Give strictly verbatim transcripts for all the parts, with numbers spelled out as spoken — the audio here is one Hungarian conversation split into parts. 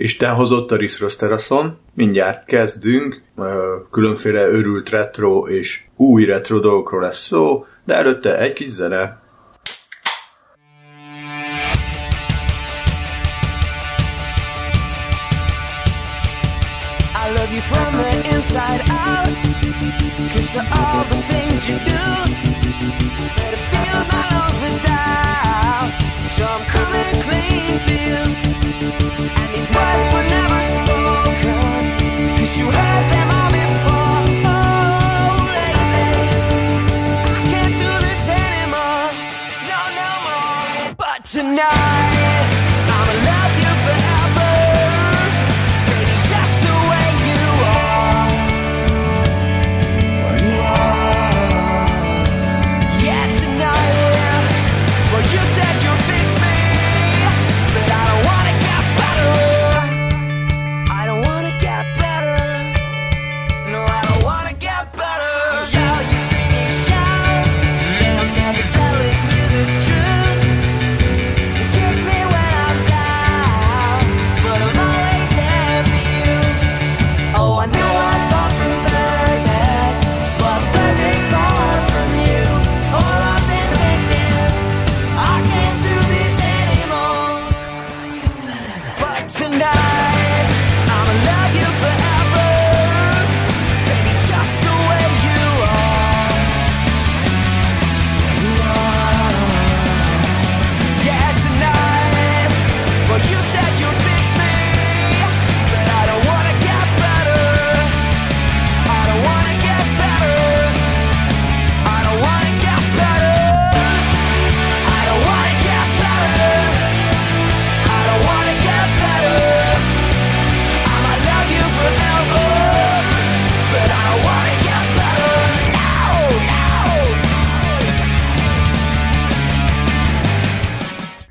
Isten hozott a Riszroszteraszon. Mindjárt kezdünk, különféle örült retro és új retro dolgokról lesz szó, de előtte egy kis zene. I love you from the inside out, kiss for all the things you do, but it fills my lungs with doubt, so I'm coming clean to you, and these words were never spoken, cause you heard them all before, oh lately, I can't do this anymore, no, no more, but tonight.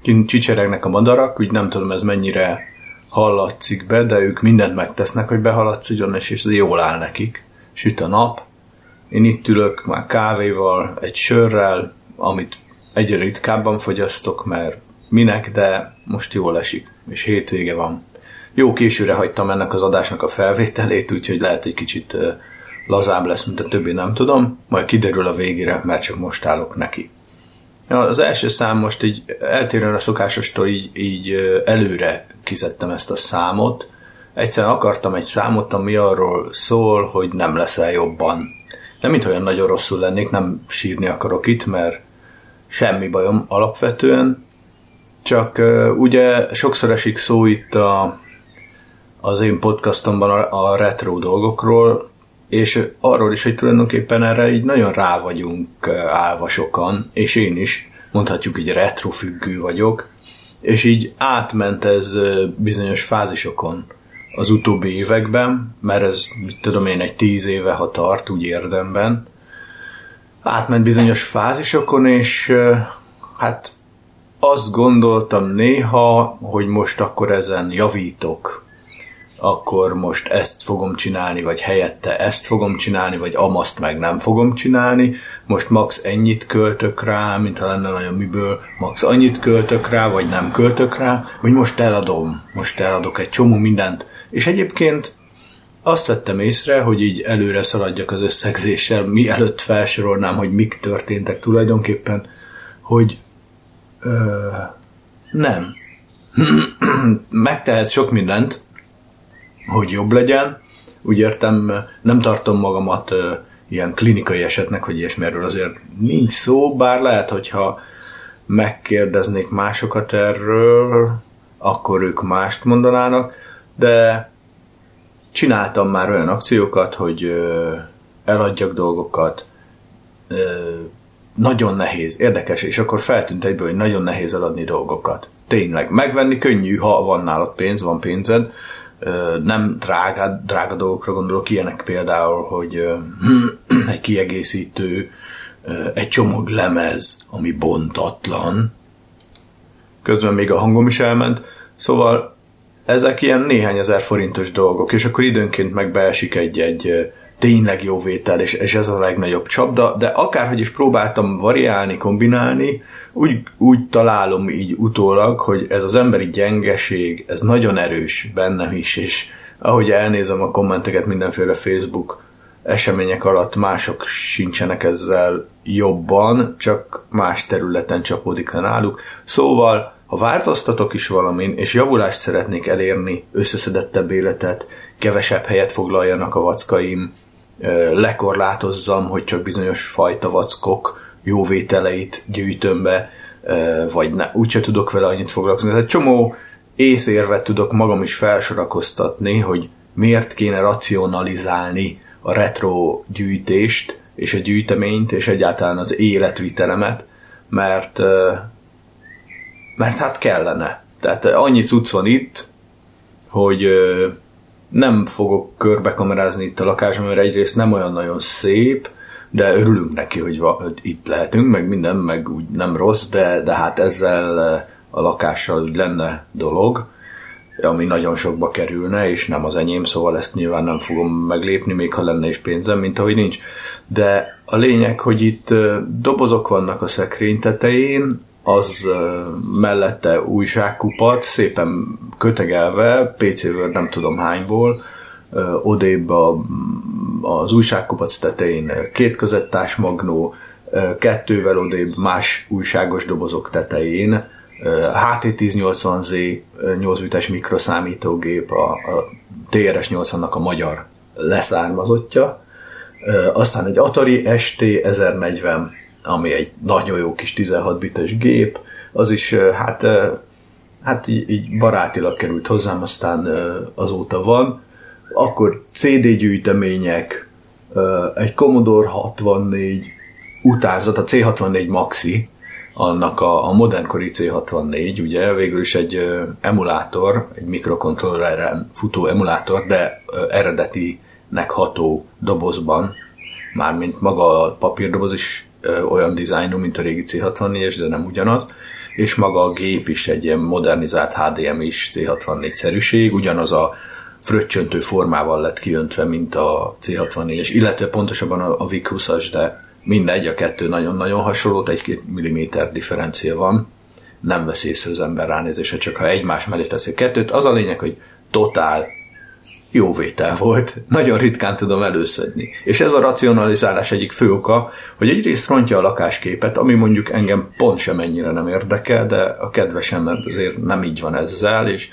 Kint csicseregnek a madarak, úgy nem tudom ez mennyire hallatszik be, de ők mindent megtesznek, hogy behaladszidjon, és ez jól áll nekik. Süt a nap, én itt ülök már kávéval, egy sörrel, amit egyre ritkábban fogyasztok, mert minek, de most jól esik, és hétvége van. Jó későre hagytam ennek az adásnak a felvételét, úgyhogy lehet, hogy kicsit lazább lesz, mint a többi, nem tudom. Majd kiderül a végére, mert csak most állok neki. Az első szám most így eltérően a szokásostól így, így előre kizettem ezt a számot. Egyszerűen akartam egy számot, ami arról szól, hogy nem leszel jobban. Nem mint olyan nagyon rosszul lennék, nem sírni akarok itt, mert semmi bajom alapvetően. Csak ugye sokszor esik szó itt a, az én podcastomban a, a retro dolgokról, és arról is, hogy tulajdonképpen erre így nagyon rá vagyunk állva sokan, és én is, mondhatjuk így retrofüggő vagyok, és így átment ez bizonyos fázisokon az utóbbi években, mert ez, mit tudom én, egy tíz éve, ha tart, úgy érdemben. Átment bizonyos fázisokon, és hát azt gondoltam néha, hogy most akkor ezen javítok, akkor most ezt fogom csinálni, vagy helyette ezt fogom csinálni, vagy amazt meg nem fogom csinálni, most max ennyit költök rá, mintha lenne nagyon miből, max annyit költök rá, vagy nem költök rá, vagy most eladom, most eladok egy csomó mindent. És egyébként azt vettem észre, hogy így előre szaladjak az összegzéssel, mielőtt felsorolnám, hogy mik történtek tulajdonképpen, hogy ö, nem. Megtehetsz sok mindent, hogy jobb legyen. Úgy értem, nem tartom magamat ö, ilyen klinikai esetnek, hogy ilyesmiről azért nincs szó, bár lehet, hogyha megkérdeznék másokat erről, akkor ők mást mondanának, de csináltam már olyan akciókat, hogy ö, eladjak dolgokat. Ö, nagyon nehéz, érdekes, és akkor feltűnt egyből, hogy nagyon nehéz eladni dolgokat. Tényleg, megvenni könnyű, ha van nálad pénz, van pénzed, nem drága, drága dolgokra gondolok, ilyenek például, hogy egy kiegészítő, egy csomag lemez, ami bontatlan. Közben még a hangom is elment. Szóval ezek ilyen néhány ezer forintos dolgok, és akkor időnként meg beesik egy-egy tényleg jó vétel, és, és ez a legnagyobb csapda, de akárhogy is próbáltam variálni, kombinálni, úgy, úgy találom így utólag, hogy ez az emberi gyengeség, ez nagyon erős bennem is, és ahogy elnézem a kommenteket mindenféle Facebook események alatt, mások sincsenek ezzel jobban, csak más területen csapódik le náluk. Szóval, ha változtatok is valamin, és javulást szeretnék elérni, összeszedettebb életet, kevesebb helyet foglaljanak a vackaim, lekorlátozzam, hogy csak bizonyos fajta vackok jó vételeit gyűjtöm be, vagy ne, úgyse tudok vele annyit foglalkozni. Tehát csomó észérvet tudok magam is felsorakoztatni, hogy miért kéne racionalizálni a retro gyűjtést, és a gyűjteményt, és egyáltalán az életvitelemet, mert, mert hát kellene. Tehát annyi cucc van itt, hogy nem fogok körbekamerázni itt a lakásom, mert egyrészt nem olyan nagyon szép, de örülünk neki, hogy, va, hogy itt lehetünk, meg minden, meg úgy nem rossz, de, de hát ezzel a lakással úgy lenne dolog, ami nagyon sokba kerülne, és nem az enyém, szóval ezt nyilván nem fogom meglépni, még ha lenne is pénzem, mint ahogy nincs. De a lényeg, hogy itt dobozok vannak a szekrény tetején, az mellette újságkupac, szépen kötegelve, pé cé-ből nem tudom hányból, odébb a, az újságkupac tetején két kazettás magnó, kettővel odébb más újságos dobozok tetején, há té ezernyolcvan zé nyolc bites mikroszámítógép, a, a té er es nyolcvannak a magyar leszármazottja, aztán egy Atari es té ezernegyven, ami egy nagyon jó kis tizenhat bites gép, az is hát, hát így, így barátilag került hozzám, aztán azóta van. Akkor cé dé gyűjtemények, egy Commodore hatvannégy utánzat, a cé hatvannégy Maxi, annak a, a modernkori cé hatvannégy, ugye végül is egy ö, emulátor, egy mikrokontrolleren futó emulátor, de ö, eredetinek ható dobozban, mármint maga a papírdoboz is ö, olyan dizájnú, mint a régi cé hatvannégyes, de nem ugyanaz, és maga a gép is egy ilyen modernizált há dé em-is cé hatvannégy-szerűség, ugyanaz a fröccsöntő formával lett kiöntve, mint a cé hatvannégyes, illetve pontosabban a, a vé i cé huszas, de mindegy, a kettő nagyon-nagyon hasonló, egy-két milliméter differencia van, nem vesz észre az ember ránézése, csak ha egymás mellé teszi a kettőt. Az a lényeg, hogy totál jó vétel volt, nagyon ritkán tudom előszedni. És ez a racionalizálás egyik fő oka, hogy egyrészt rontja a lakásképet, ami mondjuk engem pont sem ennyire nem érdekel, de a kedvesem azért nem így van ezzel, és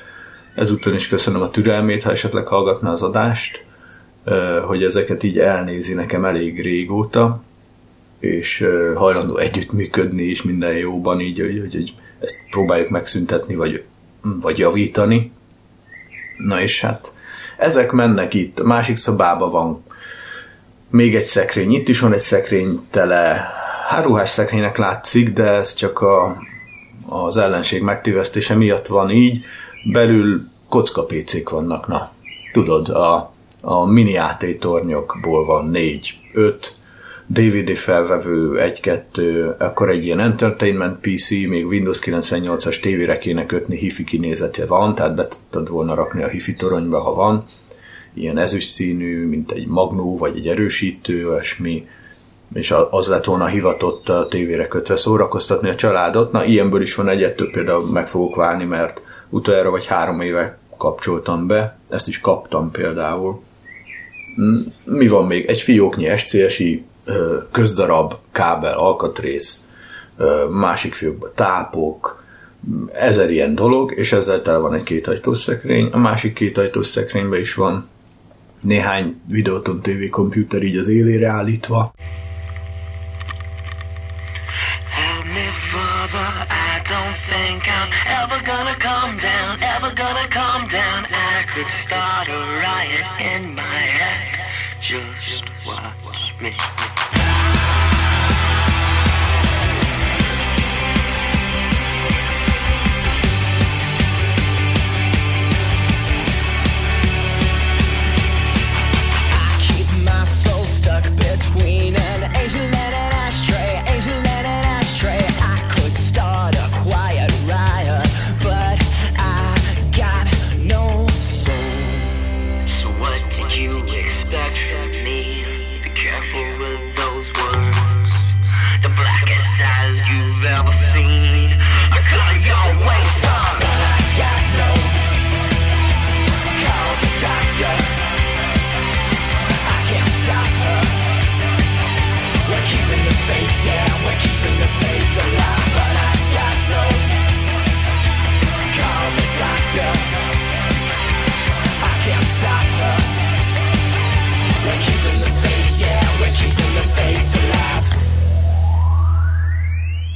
ezúton is köszönöm a türelmét, ha esetleg hallgatná az adást, hogy ezeket így elnézi nekem elég régóta, és hajlandó együttműködni is minden jóban, így, hogy, hogy ezt próbáljuk megszüntetni, vagy, vagy javítani. Na és hát ezek mennek itt. A másik szobában van még egy szekrény. Itt is van egy szekrény tele. Hát ruhás szekrénynek látszik, de ez csak a, az ellenség megtévesztése miatt van így. Belül kocka pé cék vannak. Na, tudod, a, a mini á té tornyokból van négy, öt, dé vé dé felvevő egy-kettő, akkor egy ilyen Entertainment pé cé, még Windows kilencvennyolcas tévére kéne kötni, hifi kinézetje van, tehát be tudtad volna rakni a hifi toronyba, ha van. Ilyen ezüst színű, mint egy magnó, vagy egy erősítő, olyasmi, és az lett volna hivatott a tévére kötve szórakoztatni a családot. Na, ilyenből is van egyet, például meg fogok válni, mert utoljára vagy három éve kapcsoltam be, ezt is kaptam például. Mi van még? Egy fióknyi es cé es i közdarab, kábel, alkatrész, másik fiókban tápok, ezer ilyen dolog, és ezzel tele van egy kétajtós szekrény. A másik kétajtós szekrényben is van néhány Videoton té vé komputer így az élére állítva. Help me, Father, I don't think I'm ever gonna come down, ever gonna come down. I could start a riot in my head. Just watch me. Expect from me.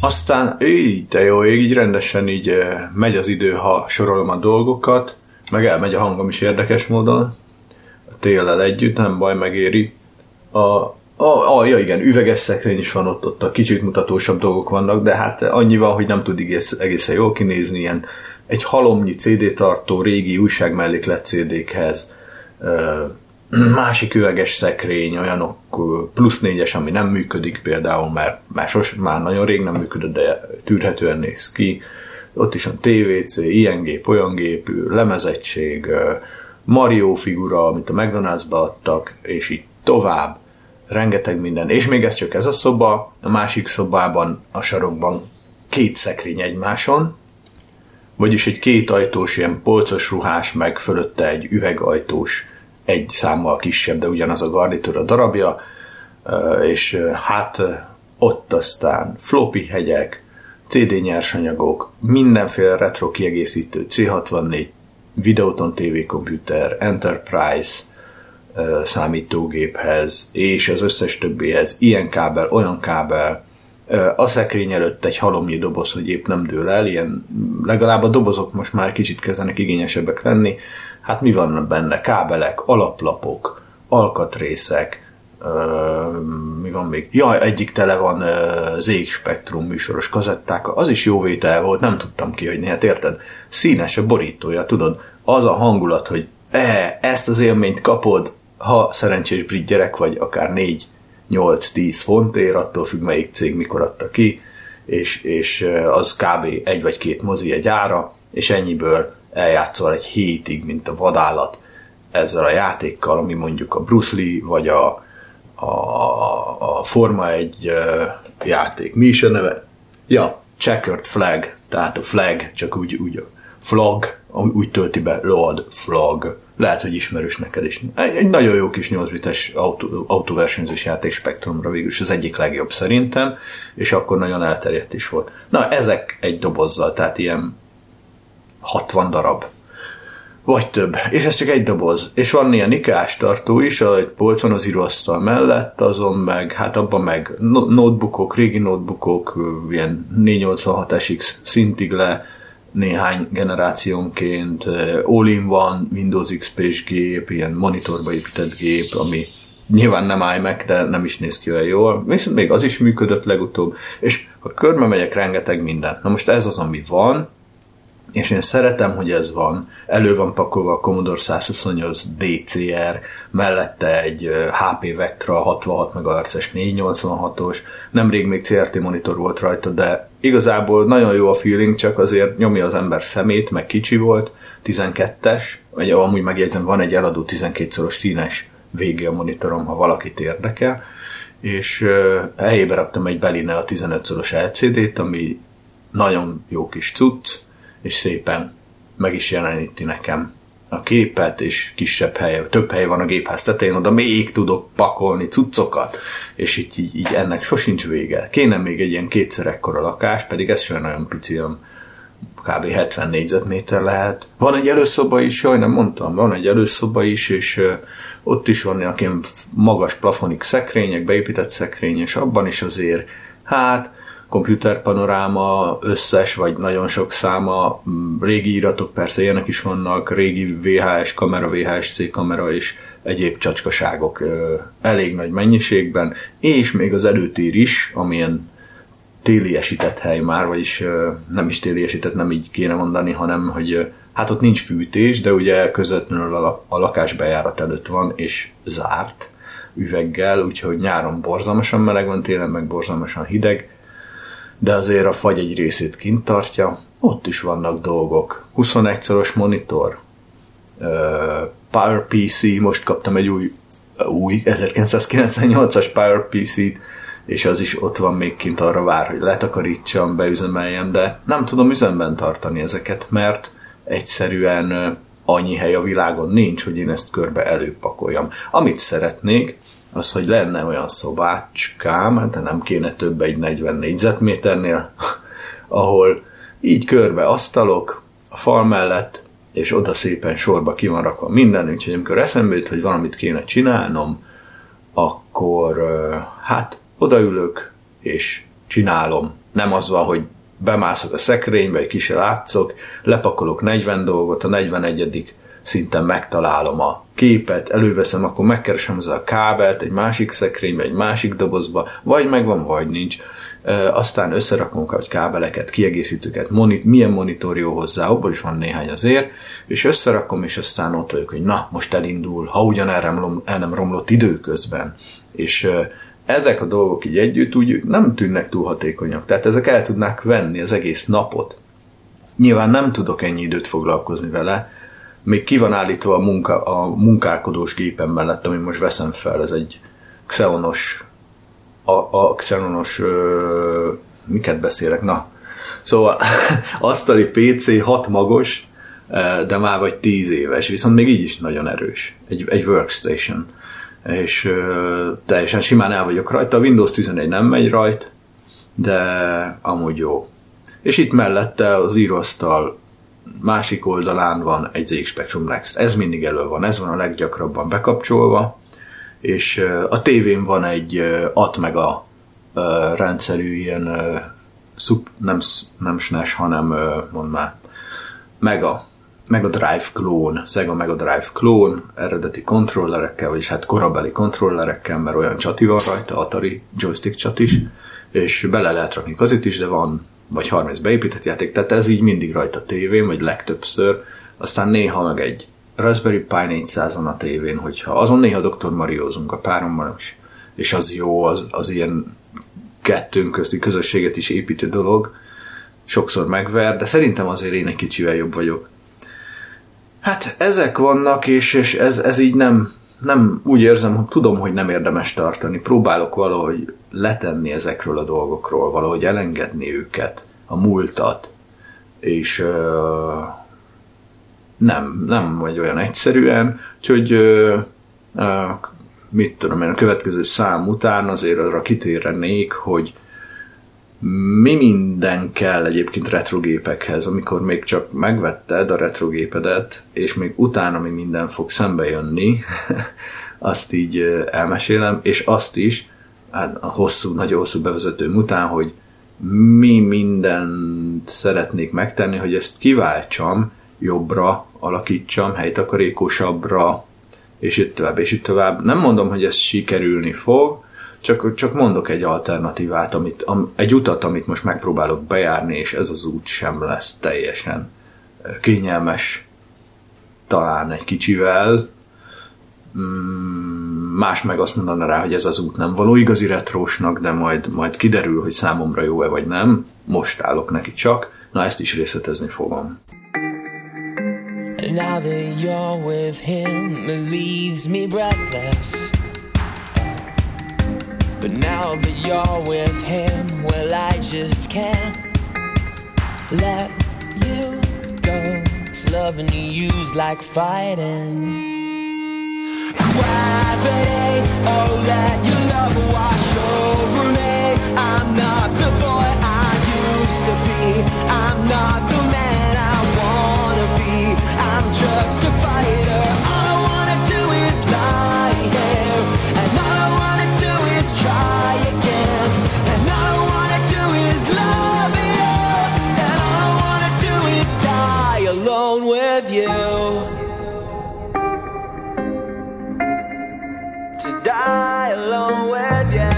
Aztán így, te jó ég, így rendesen így megy az idő, ha sorolom a dolgokat, meg elmegy a hangom is érdekes módon, a téllel együtt, nem baj, megéri. A, a, a, ja igen, üveges szekrény is van ott, ott a kicsit mutatósabb dolgok vannak, de hát annyi van, hogy nem tud egész, egészen jól kinézni, ilyen egy halomnyi cé dé-tartó régi újságmelléklet cé dé-khez, másik üveges szekrény, olyanok plusz négyes, ami nem működik például, mert már, sos, már nagyon rég nem működött, de tűrhetően néz ki. Ott is van té vé cé, ilyen gép, olyan gép, lemezettség, Mario figura, amit a McDonald'sba adtak, és így tovább. Rengeteg minden. És még ez csak ez a szoba, a másik szobában, a sarokban két szekrény egymáson, vagyis egy kétajtós, ilyen polcos ruhás, meg fölötte egy üvegajtós, egy számmal kisebb, de ugyanaz a garnitúra darabja, és hát ott aztán floppy hegyek, cé dé nyersanyagok, mindenféle retro kiegészítő, cé hatvannégy, Videoton té vé komputer, Enterprise számítógéphez, és az összes többihez, ilyen kábel, olyan kábel, a szekrény előtt egy halomnyi doboz, hogy épp nem dől el, ilyen, legalább a dobozok most már kicsit kezdenek igényesebbek lenni. Hát mi van benne? Kábelek, alaplapok, alkatrészek, ö, mi van még? Ja, egyik tele van zé iksz Spectrum műsoros kazetták, az is jó vétel volt, nem tudtam kihagyni, hát érted? Színes a borítója, tudod? Az a hangulat, hogy e, ezt az élményt kapod, ha szerencsés brit gyerek vagy, akár négy, nyolc, tíz fontért, attól függ, melyik cég mikor adta ki, és, és az kb. Egy vagy két mozi egy ára, és ennyiből eljátszol egy hétig, mint a vadállat ezzel a játékkal, ami mondjuk a Bruce Lee, vagy a, a, a Forma egy játék. Mi is a neve? Ja, Checkered Flag, tehát a flag, csak úgy, úgy flag, úgy tölti be, Lord Flag. Lehet, hogy ismerős neked is. Egy nagyon jó kis nyolc bites autó, autóversenyzős játék Spektrumra végül is az egyik legjobb szerintem, és akkor nagyon elterjedt is volt. Na, ezek egy dobozzal, tehát ilyen hatvan darab, vagy több, és ez csak egy doboz. És van ilyen ikás tartó is, egy polcon az íróasztal mellett, azon meg, hát abban meg notebookok, régi notebookok, ilyen négyszáznyolcvanhat es iksz szintig le, néhány generációnként, all-in-one, Windows iksz pé-s gép, ilyen monitorba épített gép, ami nyilván nem iMac, de nem is néz ki olyan jól, viszont még az is működött legutóbb, és ha körbe megyek, rengeteg minden. Na most ez az, ami van, és én szeretem, hogy ez van. Elő van pakolva a Commodore százhuszonnyolc dé cé er, mellette egy há pé Vectra hatvanhat megahertzes négyszáznyolcvanhatos, nemrég még cé er té monitor volt rajta, de igazából nagyon jó a feeling, csak azért nyomja az ember szemét, meg kicsi volt, tizenkettes, vagy amúgy megjegyzem, van egy eladó tizenkétszoros színes vége a monitorom, ha valakit érdekel, és helyébe raktam egy Beline a tizenötszoros el cé dét, ami nagyon jó kis cucc, és szépen meg is jeleníti nekem a képet, és kisebb hely, több hely van a gépház tetején, oda még tudok pakolni cuccokat, és így, így, így ennek sosincs vége. Kéne még egy ilyen kétszer ekkora lakás, pedig ez sem nagyon pici, kb. hetven négyzetméter lehet. Van egy előszoba is, jaj, nem mondtam, van egy előszoba is, és ott is vannak ilyen magas plafonik szekrények, beépített szekrény, és abban is azért, hát, komputerpanoráma összes, vagy nagyon sok száma, régi iratok persze, ilyenek is vannak, régi vé há es kamera, vé há es cé kamera és egyéb csacskaságok elég nagy mennyiségben, és még az előtér is, amilyen téliesített hely már, vagyis nem is téliesített, nem így kéne mondani, hanem hogy hát ott nincs fűtés, de ugye közvetlenül a lakásbejárat előtt van, és zárt üveggel, úgyhogy nyáron borzalmasan meleg van, télen meg borzalmasan hideg, de azért a fagy egy részét kint tartja, ott is vannak dolgok. huszonegyszoros monitor, PowerPC, most kaptam egy új, új ezerkilencszázkilencvennyolcas PowerPC-t, és az is ott van még kint, arra vár, hogy letakarítsam, beüzemeljem, de nem tudom üzemben tartani ezeket, mert egyszerűen annyi hely a világon nincs, hogy én ezt körbe előpakoljam. Amit szeretnék, az, hogy lenne olyan szobácskám, de nem kéne több egy negyven négyzetméternél, ahol így körbe asztalok a fal mellett, és oda szépen sorba ki van rakva minden, úgyhogy amikor eszembe jut, hogy valamit kéne csinálnom, akkor hát odaülök, és csinálom. Nem az van, hogy bemászok a szekrénybe, egy kis látszok, lepakolok negyven dolgot, a negyvenegyedik szinten megtalálom a képet, előveszem, akkor megkeresem az a kábelt egy másik szekrénybe, egy másik dobozba, vagy megvan, vagy nincs. Aztán összerakunk a kábeleket, kiegészítőket, monit, milyen monitor jó hozzá, abban is van néhány azért, és összerakom, és aztán ott vagyok, hogy na, most elindul, ha ugyan el nem romlott időközben. És ezek a dolgok így együtt úgy nem tűnnek túl hatékonyak, tehát ezek el tudnák venni az egész napot. Nyilván nem tudok ennyi időt foglalkozni vele, még ki van állítva a, munka, a munkálkodós gépem mellett, amit most veszem fel, ez egy Xeonos, a, a Xeonos, ö, miket beszélek, na. Szóval asztali pé cé hat magos, de már vagy tíz éves, viszont még így is nagyon erős, egy, egy workstation, és ö, teljesen simán el vagyok rajta, a Windows tizenegy nem megy rajt, de amúgy jó. És itt mellette az íróasztal másik oldalán van egy zé iksz Spectrum Next. Ez mindig elő van, ez van a leggyakrabban bekapcsolva, és a tévén van egy hat mega rendszerű ilyen sub, nem, nem es en e es, hanem mondd már, mega, mega drive klón, Sega mega drive klón, eredeti kontrollerekkel, vagyis hát korabeli kontrollerekkel, mert olyan csati van rajta, Atari joystick csat is, és bele lehet rakni kazit is, de van vagy harminc beépített játék, tehát ez így mindig rajta tévén, vagy legtöbbször, aztán néha meg egy Raspberry Pi négyszázon a tévén, hogyha azon néha doktor Mariózunk a párommal is, és az jó, az, az ilyen kettőnk közti közösséget is építő dolog, sokszor megver, de szerintem azért én egy kicsivel jobb vagyok. Hát ezek vannak, és, és ez, ez így nem, nem úgy érzem, hogy tudom, hogy nem érdemes tartani, próbálok valahogy letenni ezekről a dolgokról, valahogy elengedni őket, a múltat, és uh, nem, nem vagy olyan egyszerűen, úgyhogy uh, uh, mit tudom én, a következő szám után azért arra kitérnék, hogy mi minden kell egyébként retrogépekhez, amikor még csak megvetted a retrogépedet, és még utána mi minden fog szembe jönni, azt így elmesélem, és azt is, hát a hosszú, nagyon hosszú bevezetőm után, hogy mi mindent szeretnék megtenni, hogy ezt kiváltsam, jobbra alakítsam, helytakarékosabbra, és itt tovább, és itt tovább. Nem mondom, hogy ez sikerülni fog, csak, csak mondok egy alternatívát, amit, am, egy utat, amit most megpróbálok bejárni, és ez az út sem lesz teljesen kényelmes, talán egy kicsivel. Más meg azt mondaná rá, hogy ez az út nem való igazi retrósnak, de majd, majd kiderül, hogy számomra jó-e vagy nem. Most állok neki csak. Na, ezt is részletezni fogom. Now that you're with him, it leaves me breathless. But now that you're with him, well, I just can't let you go. It's loving you's like fighting. Gravity, oh let your love wash over me. I'm not the boy I used to be. I'm not the man I wanna be. I'm just a fighter. All I wanna do is lie here, and all I wanna do is try again, and all I wanna do is love you, and all I wanna do is die alone with you. Die alone with you.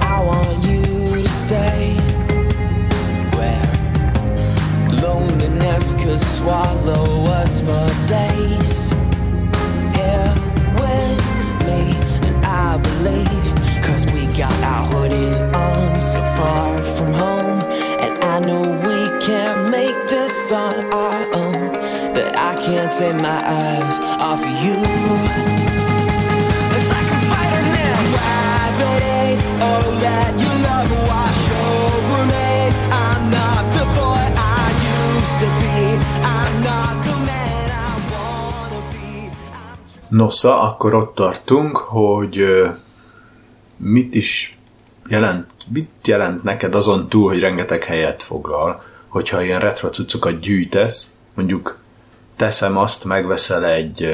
I want you to stay where loneliness could swallow us for days. Here with me, and I believe, cause we got our hoodies on, so far from home, and I know we can't make this on our own. But I can't take my eyes off of you. It's like I'm fighting this gravity. Oh, let your love wash over me. I'm not the boy I used to be. I'm not the man I wanna be. Nosza, akkor ott tartunk, hogy uh, mit is jelent, mit jelent neked azon túl, hogy rengeteg helyet foglal, hogyha ilyen retro cuccokat gyűjtesz, mondjuk teszem azt, megveszel egy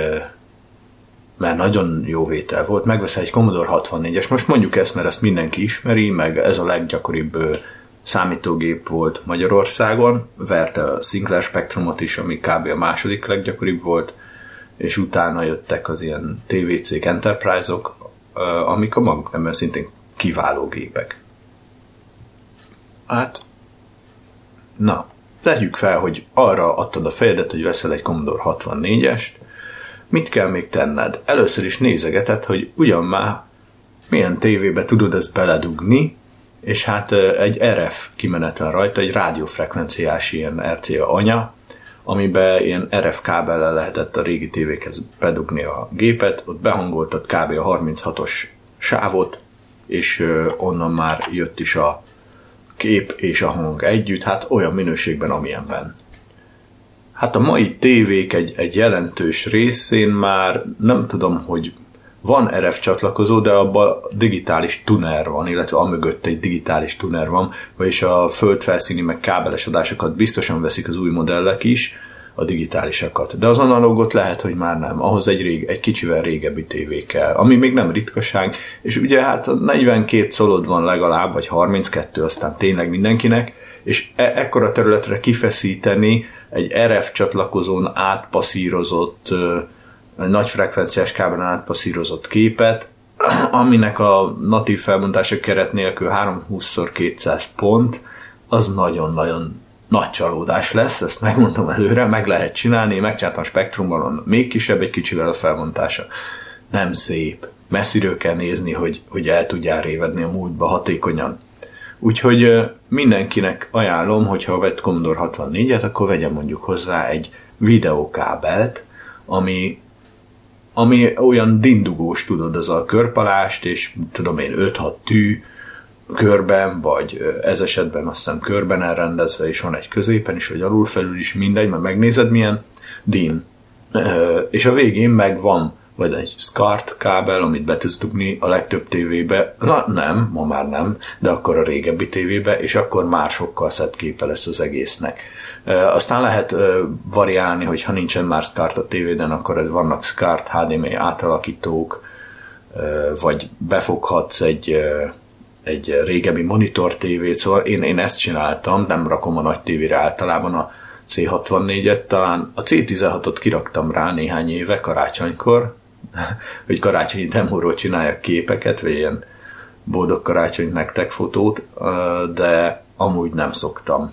mert nagyon jó vétel volt, megveszel egy Commodore hatvannégyes, most mondjuk ezt, mert ezt mindenki ismeri, meg ez a leggyakoribb számítógép volt Magyarországon, verte a Sinclair Spectrumot is, ami kb. A második leggyakoribb volt, és utána jöttek az ilyen té vé cé-k, Enterprise-ok, amik a maguk nemben szintén kiváló gépek. Hát, na, tegyük fel, hogy arra adtad a fejedet, hogy veszel egy Commodore hatvannégyest, mit kell még tenned? Először is nézegeted, hogy ugyan már milyen tévébe tudod ezt beledugni, és hát egy er ef kimenetel rajta, egy rádiófrekvenciás ilyen er cé á anya, amiben ilyen er ef kábellel lehetett a régi tévékhez bedugni a gépet, ott behangoltad kb. A harminchatos sávot, és onnan már jött is a kép és a hang együtt, hát olyan minőségben, amilyenben. Hát a mai tévék egy, egy jelentős részén már nem tudom, hogy van er ef csatlakozó, de abban digitális tuner van, illetve amögött egy digitális tuner van, vagyis a földfelszíni meg kábeles adásokat biztosan veszik az új modellek is, a digitálisakat. De az analógot lehet, hogy már nem. Ahhoz egy, rég, egy kicsivel régebbi tévé kell, ami még nem ritkaság, és ugye hát negyvenkét szolod van legalább, vagy harminckettő, aztán tényleg mindenkinek, és e- ekkora területre kifeszíteni egy er ef csatlakozón átpasszírozott, egy nagy frekvenciás kábelen átpasszírozott képet, aminek a natív felbontása keret nélkül háromszázhúsz szor kétszáz pont, az nagyon-nagyon nagy csalódás lesz, ezt megmondom előre, meg lehet csinálni, megcsináltam spektrumban, még kisebb egy kicsivel a felbontása. Nem szép. Messziről kell nézni, hogy, hogy el tudjál révedni a múltba hatékonyan. Úgyhogy mindenkinek ajánlom, hogyha vett Commodore hatvannégyet, akkor vegyen mondjuk hozzá egy videókábelt, ami, ami olyan dindugós, tudod, az a körpalást, és tudom én, öt-hat tű körben, vagy ez esetben azt hiszem körben elrendezve, és van egy középen is, vagy alulfelül is, mindegy, mert megnézed milyen din. És a végén meg van vagy egy SCART kábel, amit be tudsz dugni a legtöbb tévébe, na nem, ma már nem, de akkor a régebbi tévébe, és akkor már sokkal szebb képe lesz az egésznek. E, aztán lehet e, variálni, hogy ha nincsen már SCART a tévéden, akkor vannak SCART há dé em i átalakítók, e, vagy befoghatsz egy, e, egy régebbi monitor tévét, szóval én, én ezt csináltam, nem rakom a nagy tévére általában a cé hatvannégyet, talán a cé tizenhatot kiraktam rá néhány éve karácsonykor, hogy karácsonyi demóról csináljak képeket, vagy ilyen boldog karácsony nektek fotót, de amúgy nem szoktam.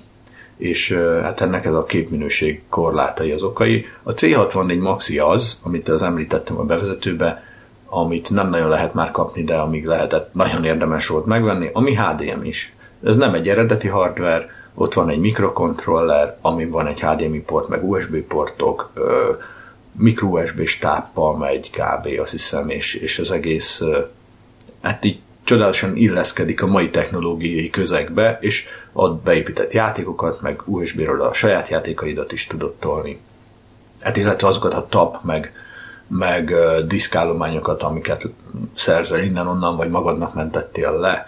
És hát ennek ez a képminőség korlátai az okai. A cé hatvannégy Maxi az, amit az említettem a bevezetőbe, amit nem nagyon lehet már kapni, de amíg lehetett, nagyon érdemes volt megvenni, ami há dé em is. Ez nem egy eredeti hardware, ott van egy mikrokontroller, amin van egy há dé em i port, meg u es bé portok, mikro u es bé-s táppal megy kb. Azt hiszem, és, és az egész hát így csodálatosan illeszkedik a mai technológiai közegbe, és ad beépített játékokat, meg u es bé-ről a saját játékaidat is tudod tolni. Hát illetve azokat a tap, meg, meg diszkállományokat, amiket szerzel innen-onnan, vagy magadnak mentettél le.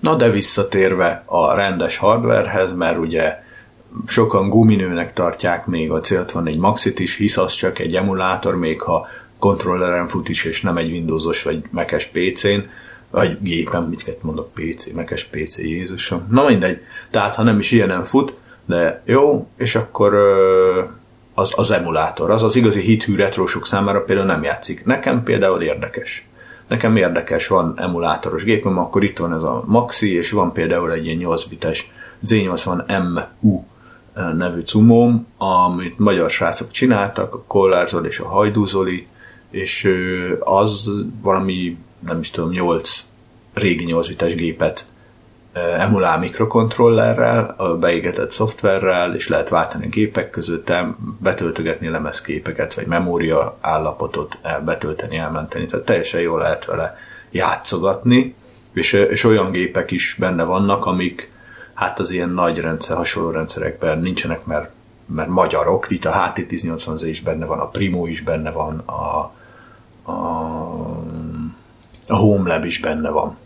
Na de visszatérve a rendes hardwarehez, mert ugye sokan guminőnek tartják még a cé hatvannégy Maxit is, hisz az csak egy emulátor, még ha kontrolleren fut is, és nem egy Windowsos vagy Mac-es pé cén, vagy gépen, mit mondok, pé cé, Mac-es pé cé, Jézusom. Na mindegy, tehát ha nem is ilyenen fut, de jó, és akkor az, az emulátor, az az igazi hithű retrósok számára például nem játszik. Nekem például érdekes. Nekem érdekes, van emulátoros gépem, akkor itt van ez a Maxi, és van például egy ilyen nyolc bites zé nyolcvan em u nevű cumóm, amit magyar srácok csináltak, a Kollár Zoli és a Hajdú Zoli, és az valami, nem is tudom, nyolc régi nyolc bites gépet emulál mikrokontrollerrel, beégetett szoftverrel, és lehet váltani gépek között, betöltögetni lemezképeket, vagy memória állapotot betölteni, elmenteni, tehát teljesen jól lehet vele játszogatni, és, és olyan gépek is benne vannak, amik hát az ilyen nagy rendszer, hasonló rendszerekben nincsenek, mert, mert magyarok. Itt a há té ezernyolcvan zé is benne van, a Primo is benne van, a, a, a Homelab is benne van.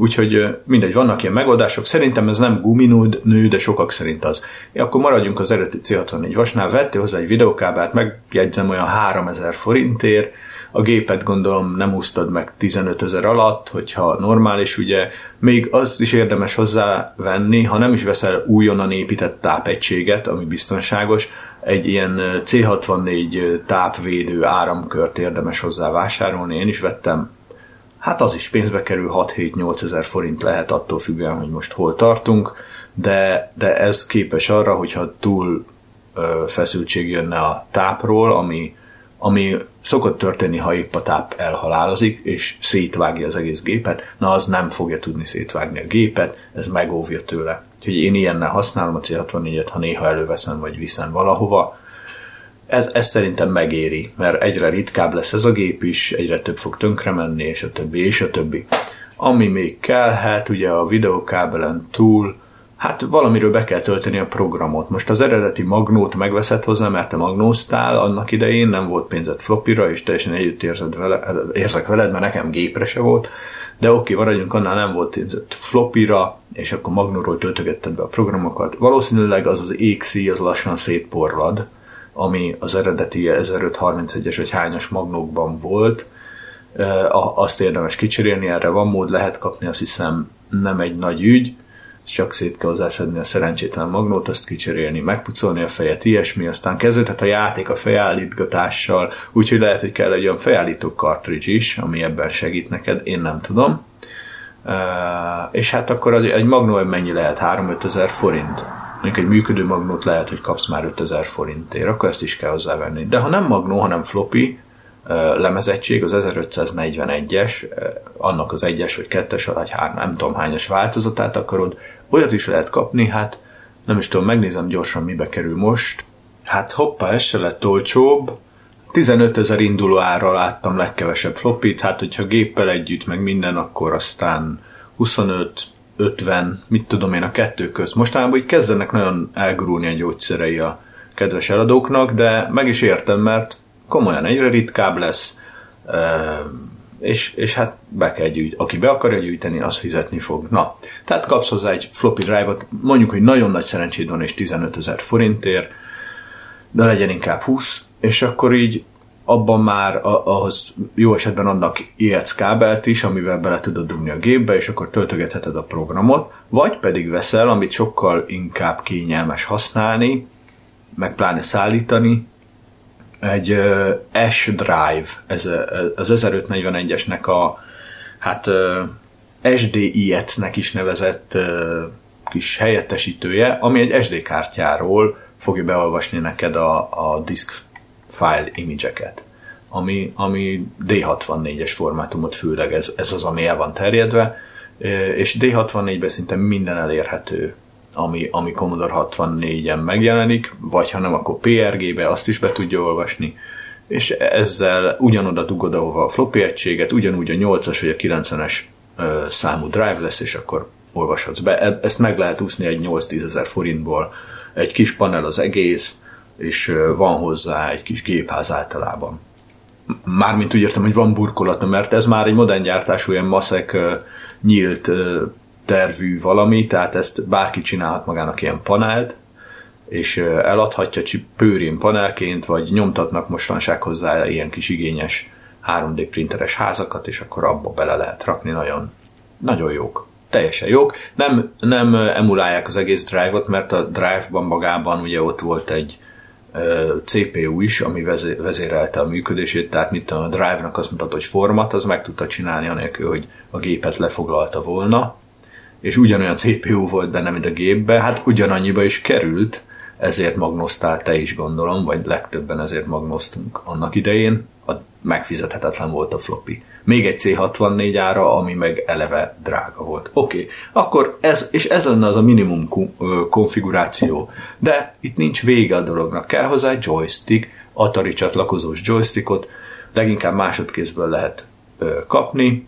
Úgyhogy mindegy, vannak ilyen megoldások. Szerintem ez nem guminód nő, de sokak szerint az. É, akkor maradjunk az eredeti C hatvannégy vasnál, vettél hozzá egy videókábelt, megjegyzem olyan háromezer forintért, a gépet gondolom nem húztad meg tizenötezer alatt, hogyha normális, ugye még az is érdemes hozzá venni, ha nem is veszel újonnan épített tápegységet, ami biztonságos, egy ilyen C hatvannégy tápvédő áramkört érdemes hozzá vásárolni, én is vettem. Hát az is pénzbe kerül, hat-hét-nyolcezer forint lehet, attól függően, hogy most hol tartunk, de, de ez képes arra, hogyha túl ö, feszültség jönne a tápról, ami, ami szokott történni, ha épp a táp elhalálozik, és szétvágja az egész gépet, na az nem fogja tudni szétvágni a gépet, ez megóvja tőle. Úgyhogy én ilyennel használom a C hatvannégyet, ha néha előveszem, vagy viszem valahova. Ez, ez szerintem megéri, mert egyre ritkább lesz ez a gép is, egyre több fog tönkre menni, és a többi, és a többi. Ami még kell, hát ugye a videókábelen túl, hát valamiről be kell tölteni a programot. Most az eredeti magnót megveszed hozzá, mert te magnóztál annak idején, nem volt pénzed floppira, és teljesen együtt érzed vele, érzek veled, mert nekem gépre se volt, de oké, maradjunk annál, nem volt pénzed floppira, és akkor magnóról töltögetted be a programokat. Valószínűleg az az égszíj, az lassan szétporlad, ami az eredeti ezerötszázharmincegyes vagy hányas magnókban volt, azt érdemes kicserélni, erre van mód, lehet kapni, azt hiszem nem egy nagy ügy, csak szét kell hozzászedni a szerencsétlen magnót, azt kicserélni, megpucolni a fejet, ilyesmi, aztán kezdődhet a játék a fejállítgatással, úgyhogy lehet, hogy kell egy olyan fejállító cartridge is, ami ebben segít neked, én nem tudom. És hát akkor egy magnó mennyi lehet? három-ötezer forint. Mondjuk egy működő magnót lehet, hogy kapsz már ötezer forintért, akkor ezt is kell hozzávenni. De ha nem magnó, hanem floppy lemezettség, az ezerötszáznegyvenegyes, annak az egyes vagy kettes, vagy három, nem tudom hányas változatát akarod, olyat is lehet kapni, hát nem is tudom, megnézem gyorsan, mibe kerül most. Hát hoppá, ez se lett olcsóbb, tizenötezer induló árral láttam legkevesebb floppyt, hát hogyha géppel együtt, meg minden, akkor aztán huszonöt ötven, mit tudom én, a kettő közt. Mostanában így kezdenek nagyon elgurulni a gyógyszerei a kedves eladóknak, de meg is értem, mert komolyan egyre ritkább lesz, és, és hát be kell gyűjteni. Aki be akarja gyűjteni, az fizetni fog. Na, tehát kapsz hozzá egy floppy drive-ot, mondjuk, hogy nagyon nagy szerencséd van, és tizenötezer forintért, de legyen inkább húsz, és akkor így abban már ahhoz jó esetben adnak i e cé kábelt is, amivel bele tudod dugni a gépbe, és akkor töltögetheted a programot, vagy pedig veszel, amit sokkal inkább kényelmes használni, meg pláne szállítani, egy S-Drive, ez az ezerötszáznegyvenegyesnek a hát es dé i e cé-nek is nevezett kis helyettesítője, ami egy es dé kártyáról fogja beolvasni neked a, a disk file image-eket, ami, ami D hatvannégyes formátumot főleg, ez, ez az, ami el van terjedve, és D hatvannégyben szinte minden elérhető, ami, ami Commodore hatvannégyen megjelenik, vagy ha nem, akkor pé er gé-be azt is be tudja olvasni, és ezzel ugyanoda dugod, ahova a floppy egységet, ugyanúgy a nyolcas vagy a kilencenes számú drive lesz, és akkor olvashatsz be. Ezt meg lehet úszni egy nyolc-tízezer forintból, egy kis panel az egész, és van hozzá egy kis gépház általában. Mármint úgy értem, hogy van burkolata, mert ez már egy modern gyártású, ilyen maszek nyílt tervű valami, tehát ezt bárki csinálhat magának ilyen panelt, és eladhatja pőrén panelként, vagy nyomtatnak mostanság hozzá ilyen kis igényes három dé printeres házakat, és akkor abba bele lehet rakni, nagyon, nagyon jók. Teljesen jók. Nem, nem emulálják az egész drive-ot, mert a drive-ban magában ugye ott volt egy cé pé u is, ami vezérelte a működését, tehát mit tudom, a drive-nak azt mutat, hogy format, az meg tudta csinálni anélkül, hogy a gépet lefoglalta volna, és ugyanolyan cé pé u volt benne, mint a gépben, hát ugyanannyiba is került, ezért magnóztál te is, gondolom, vagy legtöbben ezért magnóztunk annak idején, a megfizethetetlen volt a floppy. Még egy C hatvannégy ára, ami meg eleve drága volt. Oké, okay. Akkor ez, és ez lenne az a minimum konfiguráció. De itt nincs vége a dolognak. Kell hozzá egy joystick, Atari csatlakozós joystickot, leginkább másodkézből lehet kapni.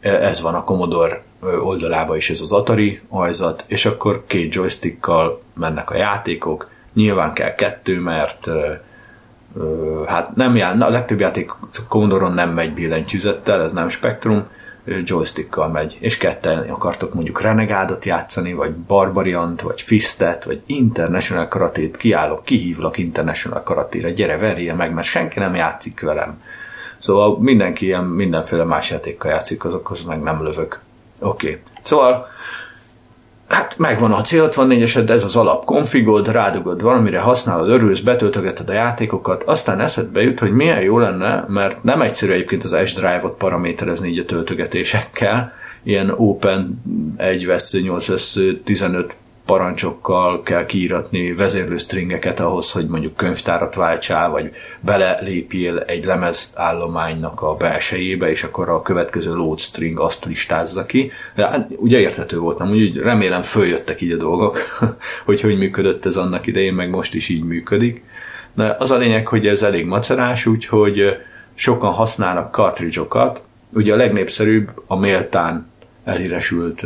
Ez van a Commodore oldalában is, ez az Atari ajzat, és akkor két joystickkal mennek a játékok. Nyilván kell kettő, mert hát nem jár, a legtöbb játék Commodore-on nem megy billentyűzettel, ez nem spektrum, joystickkal megy, és ketten akartok mondjuk Renegádot játszani, vagy Barbariant, vagy Fistet, vagy International Karatét, kiállok, kihívlak International Karatéra, gyere, verjél meg, mert senki nem játszik velem. Szóval mindenki ilyen mindenféle más játékkal játszik, azokhoz meg nem lövök. Oké. Okay. Szóval hát megvan a cé hatvannégyesed, ez az alap konfigod, rádugod valamire, használod, örülsz, betöltögeted a játékokat, aztán eszedbe jut, hogy milyen jó lenne, mert nem egyszerű egyébként az S-Drive-ot paraméterezni így a töltögetésekkel, ilyen open egy vesző nyolc vesző tizenöt parancsokkal kell kiíratni vezérlőstringeket ahhoz, hogy mondjuk könyvtárat váltsál, vagy belelépjél egy lemezállománynak a belsejébe, és akkor a következő load string azt listázza ki. Hát, ugye érthető volt, nem? Úgyhogy remélem följöttek így a dolgok, hogy hogy működött ez annak idején, meg most is így működik. De az a lényeg, hogy ez elég macerás, úgyhogy sokan használnak cartridge-okat. Ugye a legnépszerűbb a méltán elhíresült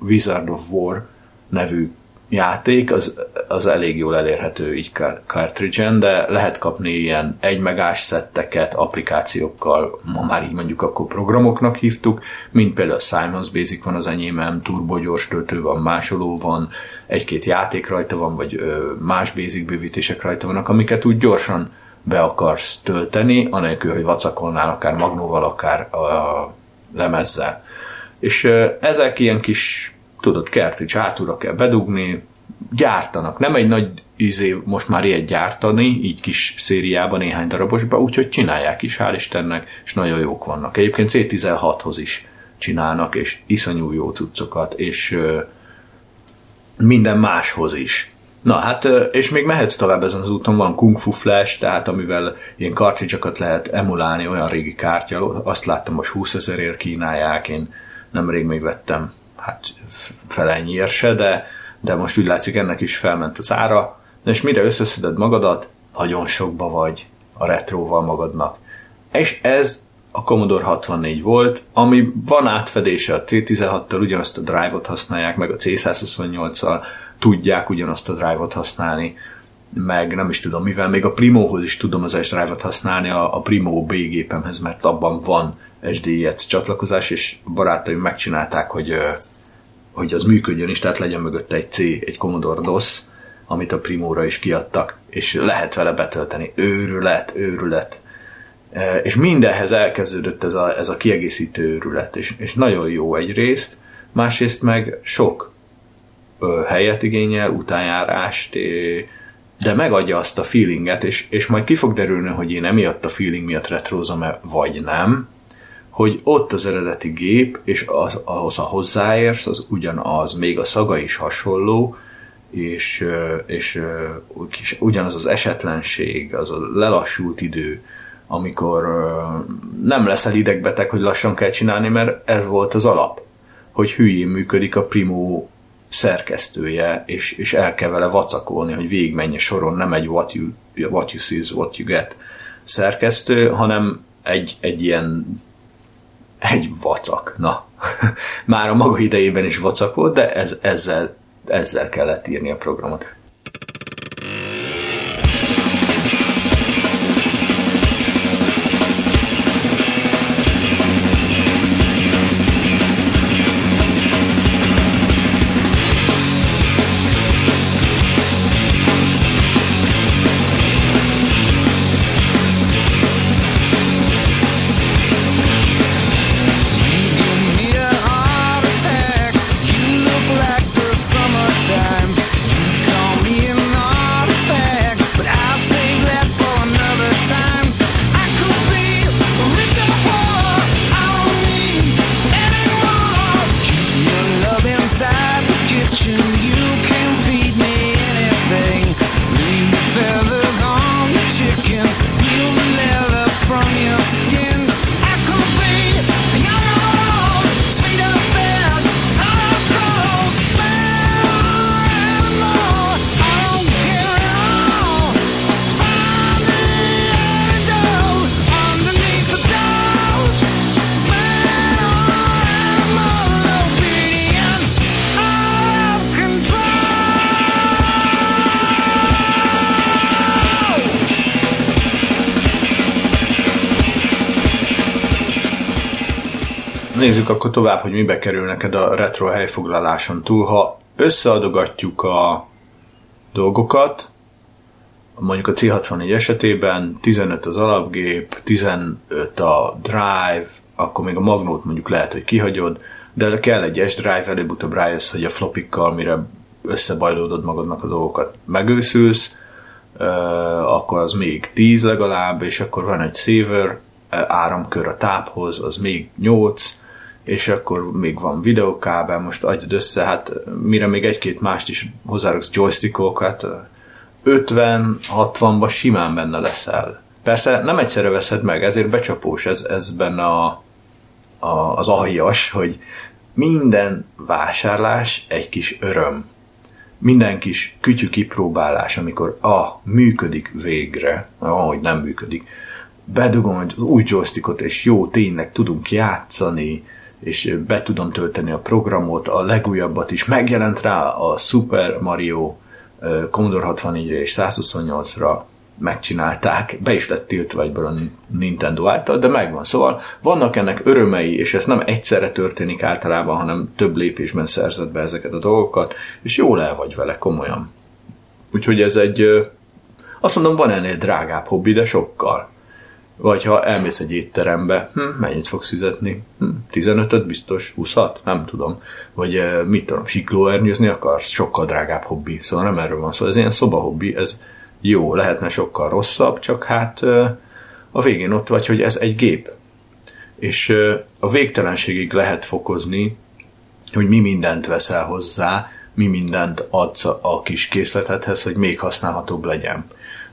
Wizard of War nevű játék, az, az elég jól elérhető így cartridge-en, de lehet kapni ilyen egy megás szetteket applikációkkal, ma már így mondjuk akkor programoknak hívtuk, mint például a Simons Basic van az enyémem, turbogyors töltő van, másoló van, egy-két játék rajta van, vagy más basic bővítések rajta vannak, amiket úgy gyorsan be akarsz tölteni, anélkül, hogy vacakolnál akár magnóval, akár a lemezzel. És ezek ilyen kis tudod, cartridge hátulra kell bedugni, gyártanak. Nem egy nagy izé most már ilyet gyártani, így kis szériában, néhány darabosban, úgyhogy csinálják is, hál' Istennek, és nagyon jók vannak. Egyébként cé tizenhathoz is csinálnak, és iszonyú jó cuccokat, és ö, minden máshoz is. Na hát, ö, és még mehetsz tovább ezen az úton, van Kung Fu Flash, tehát amivel ilyen cartridge-okat lehet emulálni, olyan régi kártya, azt láttam, most húszezerért kínálják, én nemrég még vettem hát fele ennyiért se, de, de most úgy látszik, ennek is felment az ára, és mire összeszeded magadat, nagyon sokba vagy a retróval magadnak. És ez a Commodore hatvannégy volt, ami van átfedése a cé tizenhattal, ugyanazt a drive-ot használják, meg a cé százhuszonnyolccal tudják ugyanazt a drive-ot használni, meg nem is tudom mivel, még a Primohoz is tudom az S-Drive-ot használni, a, a Primo B gépemhez, mert abban van es dé i-ec csatlakozás, és barátaim megcsinálták, hogy hogy az működjön is, tehát legyen mögötte egy C, egy Commodore dé o es, amit a Primóra is kiadtak, és lehet vele betölteni. Őrület, őrület. És mindenhez elkezdődött ez a, ez a kiegészítő őrület, és, és nagyon jó egyrészt, másrészt meg sok ö, helyet igényel, utánjárást, de megadja azt a feelinget, és, és majd ki fog derülni, hogy én emiatt a feeling miatt retrózom-e, vagy nem, hogy ott az eredeti gép, és az, ahhoz, ha hozzáérsz, az ugyanaz, még a szaga is hasonló, és, és, és ugyanaz az esetlenség, az a lelassult idő, amikor nem leszel idegbeteg, hogy lassan kell csinálni, mert ez volt az alap, hogy hülyén működik a Primo szerkesztője, és, és el kell vele vacakolni, hogy végigmenj a soron, nem egy what you, what you see is what you get szerkesztő, hanem egy, egy ilyen egy vacak, na. Már a maga idejében is vacak volt, de ez, ezzel, ezzel kellett írni a programot. Time you come nézzük akkor tovább, hogy mibe kerül neked a retro helyfoglaláson túl. Ha összeadogatjuk a dolgokat, mondjuk a cé hatvannégy esetében tizenöt az alapgép, tizenöt a drive, akkor még a magnót mondjuk lehet, hogy kihagyod, de kell egy S-Drive, előbb-utóbb rájössz, hogy a flopikkal, mire összebajlódod magadnak a dolgokat, megőszülsz, akkor az még tíz legalább, és akkor van egy saver, áramkör a táphoz, az még nyolc, és akkor még van videókábel, most adjad össze, hát mire még egy-két mást is hozzáraksz, joystickokat, ötven-hatvanba simán benne leszel. Persze nem egyszerre veszed meg, ezért becsapós ez, ez benne a, a, az aljas, hogy minden vásárlás egy kis öröm. Minden kis kütyű kipróbálás, amikor ah, működik végre, ahogy nem működik, bedugom az új joystickot, és jó, tényleg tudunk játszani, és be tudom tölteni a programot, a legújabbat is, megjelent rá a Super Mario Commodore hatvannégyre és százhuszonnyolcra megcsinálták, be is lett tiltva egyből a Nintendo által, de megvan. Szóval vannak ennek örömei, és ez nem egyszerre történik általában, hanem több lépésben szerzed be ezeket a dolgokat, és jól el vagy vele, komolyan. Úgyhogy ez egy, azt mondom, van ennél drágább hobbi, de sokkal. Vagy ha elmész egy étterembe, hm, mennyit fogsz fizetni? Hm, tizenötöt biztos, huszonhat? Nem tudom. Vagy mit tudom, siklóernyőzni akarsz? Sokkal drágább hobbi. Szóval nem erről van szó. Szóval ez ilyen szobahobbi, ez jó, lehetne sokkal rosszabb, csak hát a végén ott vagy, hogy ez egy gép. És a végtelenségig lehet fokozni, hogy mi mindent veszel hozzá, mi mindent adsz a kis készletedhez, hogy még használhatóbb legyen.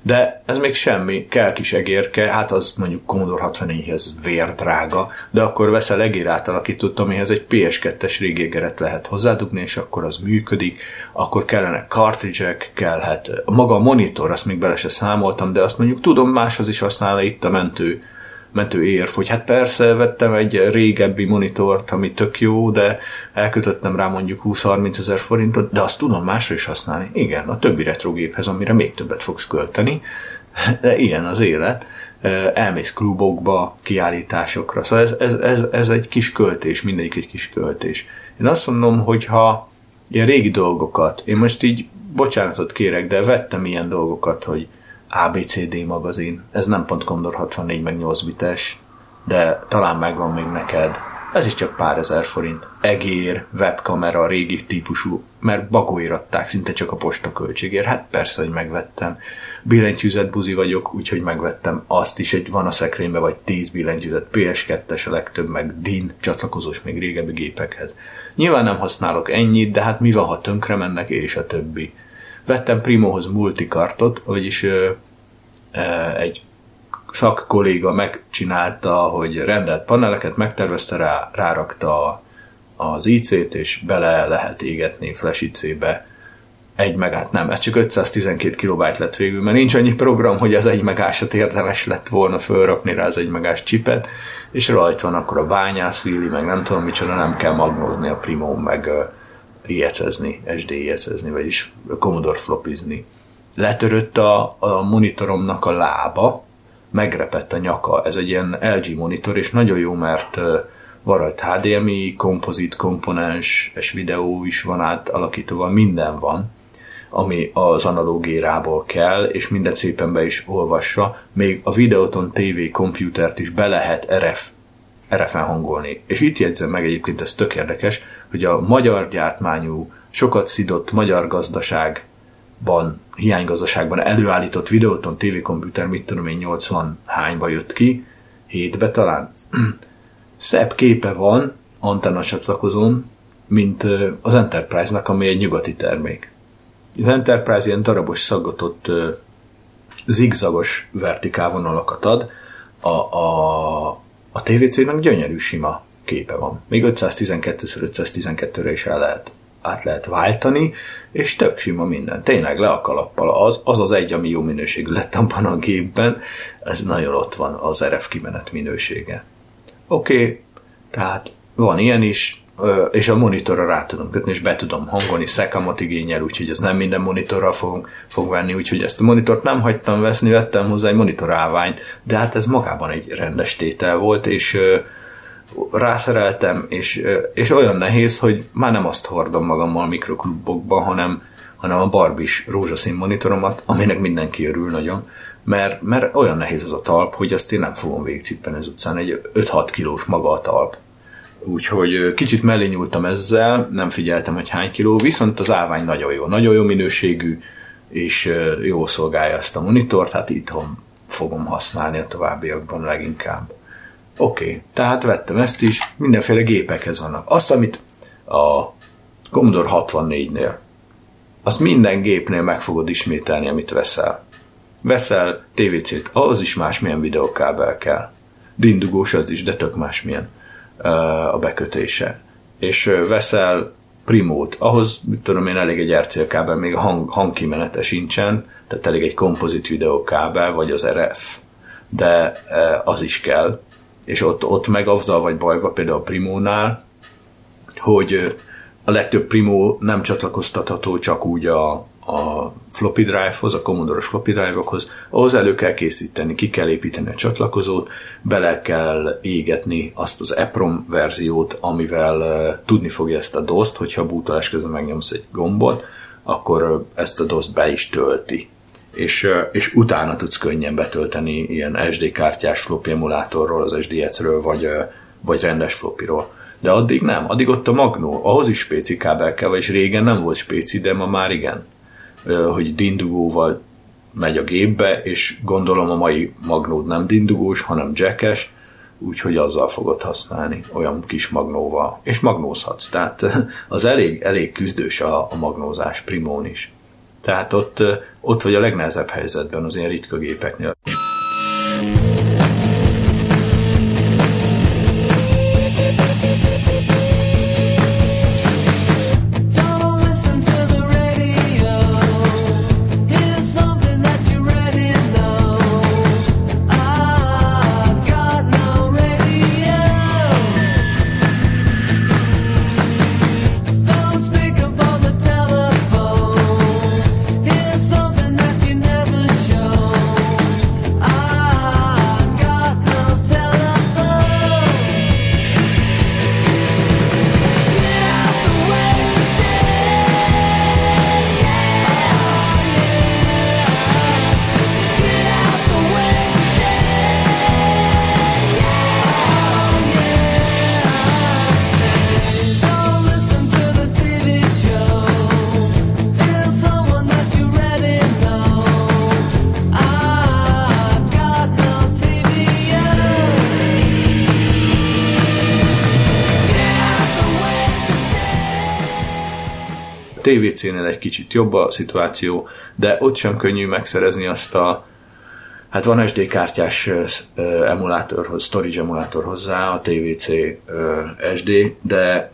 De ez még semmi, kell kis egérke, hát az mondjuk Commodore hatvannégyhez vérdrága, de akkor veszel egér átalakított, amihez egy pé es kettes régégeret lehet hozzádugni, és akkor az működik, akkor kellenek cartridge-ek, kellhet maga a monitor, azt még bele se számoltam, de azt mondjuk tudom, máshoz is használna, itt a mentő, mentő érv, hogy hát persze vettem egy régebbi monitort, ami tök jó, de elkötöttem rá mondjuk húsz-harminc ezer forintot, de azt tudom másra is használni. Igen, a többi retrogéphez, amire még többet fogsz költeni, de ilyen az élet. Elmész klubokba, kiállításokra. Szóval ez, ez, ez, ez egy kis költés, mindegyik egy kis költés. Én azt mondom, hogyha ilyen régi dolgokat, én most így bocsánatot kérek, de vettem ilyen dolgokat, hogy á bé cé dé magazin, ez nem pont Commodore hatvannégy meg nyolc bites, de talán megvan még neked. Ez is csak pár ezer forint. Egér, webkamera, régi típusú, mert bagóiratták szinte csak a postaköltségért. Hát persze, hogy megvettem. Billentyűzet buzi vagyok, úgyhogy megvettem. Azt is, egy van a szekrényben, vagy tíz billentyűzet, pé es kettes a legtöbb, meg dé i en csatlakozós még régebbi gépekhez. Nyilván nem használok ennyit, de hát mi van, ha tönkre mennek, és a többi. Vettem Primohoz multikartot, vagyis ö, ö, egy szakkolléga megcsinálta, hogy rendelt paneleket, megtervezte rá, rárakta az i cét, és bele lehet égetni flash i cébe egy megát. Nem, ez csak ötszáztizenkét kilobájt lett végül, mert nincs annyi program, hogy ez egy megásat érdemes lett volna fölrakni rá az egy megás csipet, és rajt van akkor a bányászvíli, meg nem tudom micsoda, nem kell magnózni a Primón, meg ilyecezni, es dé ilyecezni, vagyis Commodore flopizni. Letörött a, a monitoromnak a lába, megrepett a nyaka. Ez egy ilyen el gé monitor, és nagyon jó, mert van rajta há dé em i, kompozit, komponens, és videó is van át alakítva, minden van, ami az analóg érából kell, és mindent szépen be is olvassa. Még a Videoton té vé komputert is be lehet er ef er efen hangolni. És itt jegyzem meg egyébként, ez tök érdekes, hogy a magyar gyártmányú, sokat szidott magyar gazdaságban, hiánygazdaságban előállított Videoton té vé komputer, mit tudom én, nyolcvan hányba jött ki, hétbe talán. Szebb képe van antennacsatlakozón, mint az Enterprise-nak, ami egy nyugati termék. Az Enterprise ilyen darabos, szaggatott, zigzagos vertikálvonalakat ad, a, a A té vé cének gyönyörű sima képe van. Még ötszáztizenkettő szer ötszáztizenkettőre is el lehet, át lehet váltani, és tök sima minden. Tényleg le a kalappal. Az, az az egy, ami jó minőségű lett abban a gépben, ez nagyon ott van az er ef kimenet minősége. Oké, okay, tehát van ilyen is, és a monitorra rá tudom kötni, és be tudom hangolni, szekamot igényel, úgyhogy ez nem minden monitorral fog, fog venni, úgyhogy ezt a monitort nem hagytam veszni, vettem hozzá egy monitorálványt, de hát ez magában egy rendes tétel volt, és rászereltem, és, és olyan nehéz, hogy már nem azt hordom magammal mikroklubokban, hanem, hanem a barbis rózsaszín monitoromat, aminek mindenki örül nagyon, mert, mert olyan nehéz az a talp, hogy azt én nem fogom végigcippelni az utcán, egy öt-hat kilós maga a talp. Úgyhogy kicsit mellé nyúltam ezzel, nem figyeltem, hogy hány kiló, viszont az állvány nagyon jó, nagyon jó minőségű, és jól szolgálja ezt a monitort, hát itthon fogom használni a továbbiakban leginkább. Oké, okay, tehát vettem ezt is, mindenféle gépekhez vannak. Azt, amit a Commodore hatvannégynél, azt minden gépnél meg fogod ismételni, amit veszel. Veszel té vé cét, ahhoz is másmilyen videókábel kell. Dindugós az is, de tök másmilyen a bekötése. És veszel Primót, ahhoz, mit tudom én, elég egy er cé kábel, még a hang, hangkimenete sincsen, tehát elég egy kompozit videókábel, vagy az er ef, de az is kell. És ott, ott meg azzal vagy bajba, például a Primónál, hogy a legtöbb Primo nem csatlakoztatható csak úgy a, a floppy drive-hoz, a Commodore-os floppy drive-okhoz, ahhoz elő kell készíteni, ki kell építeni a csatlakozót, bele kell égetni azt az EPROM verziót, amivel tudni fogja ezt a doszt, hogyha bootolás közben megnyomsz egy gombot, akkor ezt a doszt be is tölti. És, és utána tudsz könnyen betölteni ilyen es dé kártyás floppy emulátorról, az es dé ecről, vagy, vagy rendes floppyról. De addig nem, addig ott a magnó, ahhoz is spéci kábel kell, vagyis régen nem volt spéci, de ma már igen, hogy dindugóval megy a gépbe, és gondolom a mai magnód nem dindugós, hanem jackes, úgyhogy azzal fogod használni, olyan kis magnóval, és magnózhatsz, tehát az elég, elég küzdős a, a magnózás Primón is. Tehát ott, ott vagy a legnehezebb helyzetben az ilyen ritka gépeknél. té vé cénél egy kicsit jobb a szituáció, de ott sem könnyű megszerezni azt a... Hát van es dé kártyás emulátorhoz, storage emulátor hozzá, a té vé cé es dé, de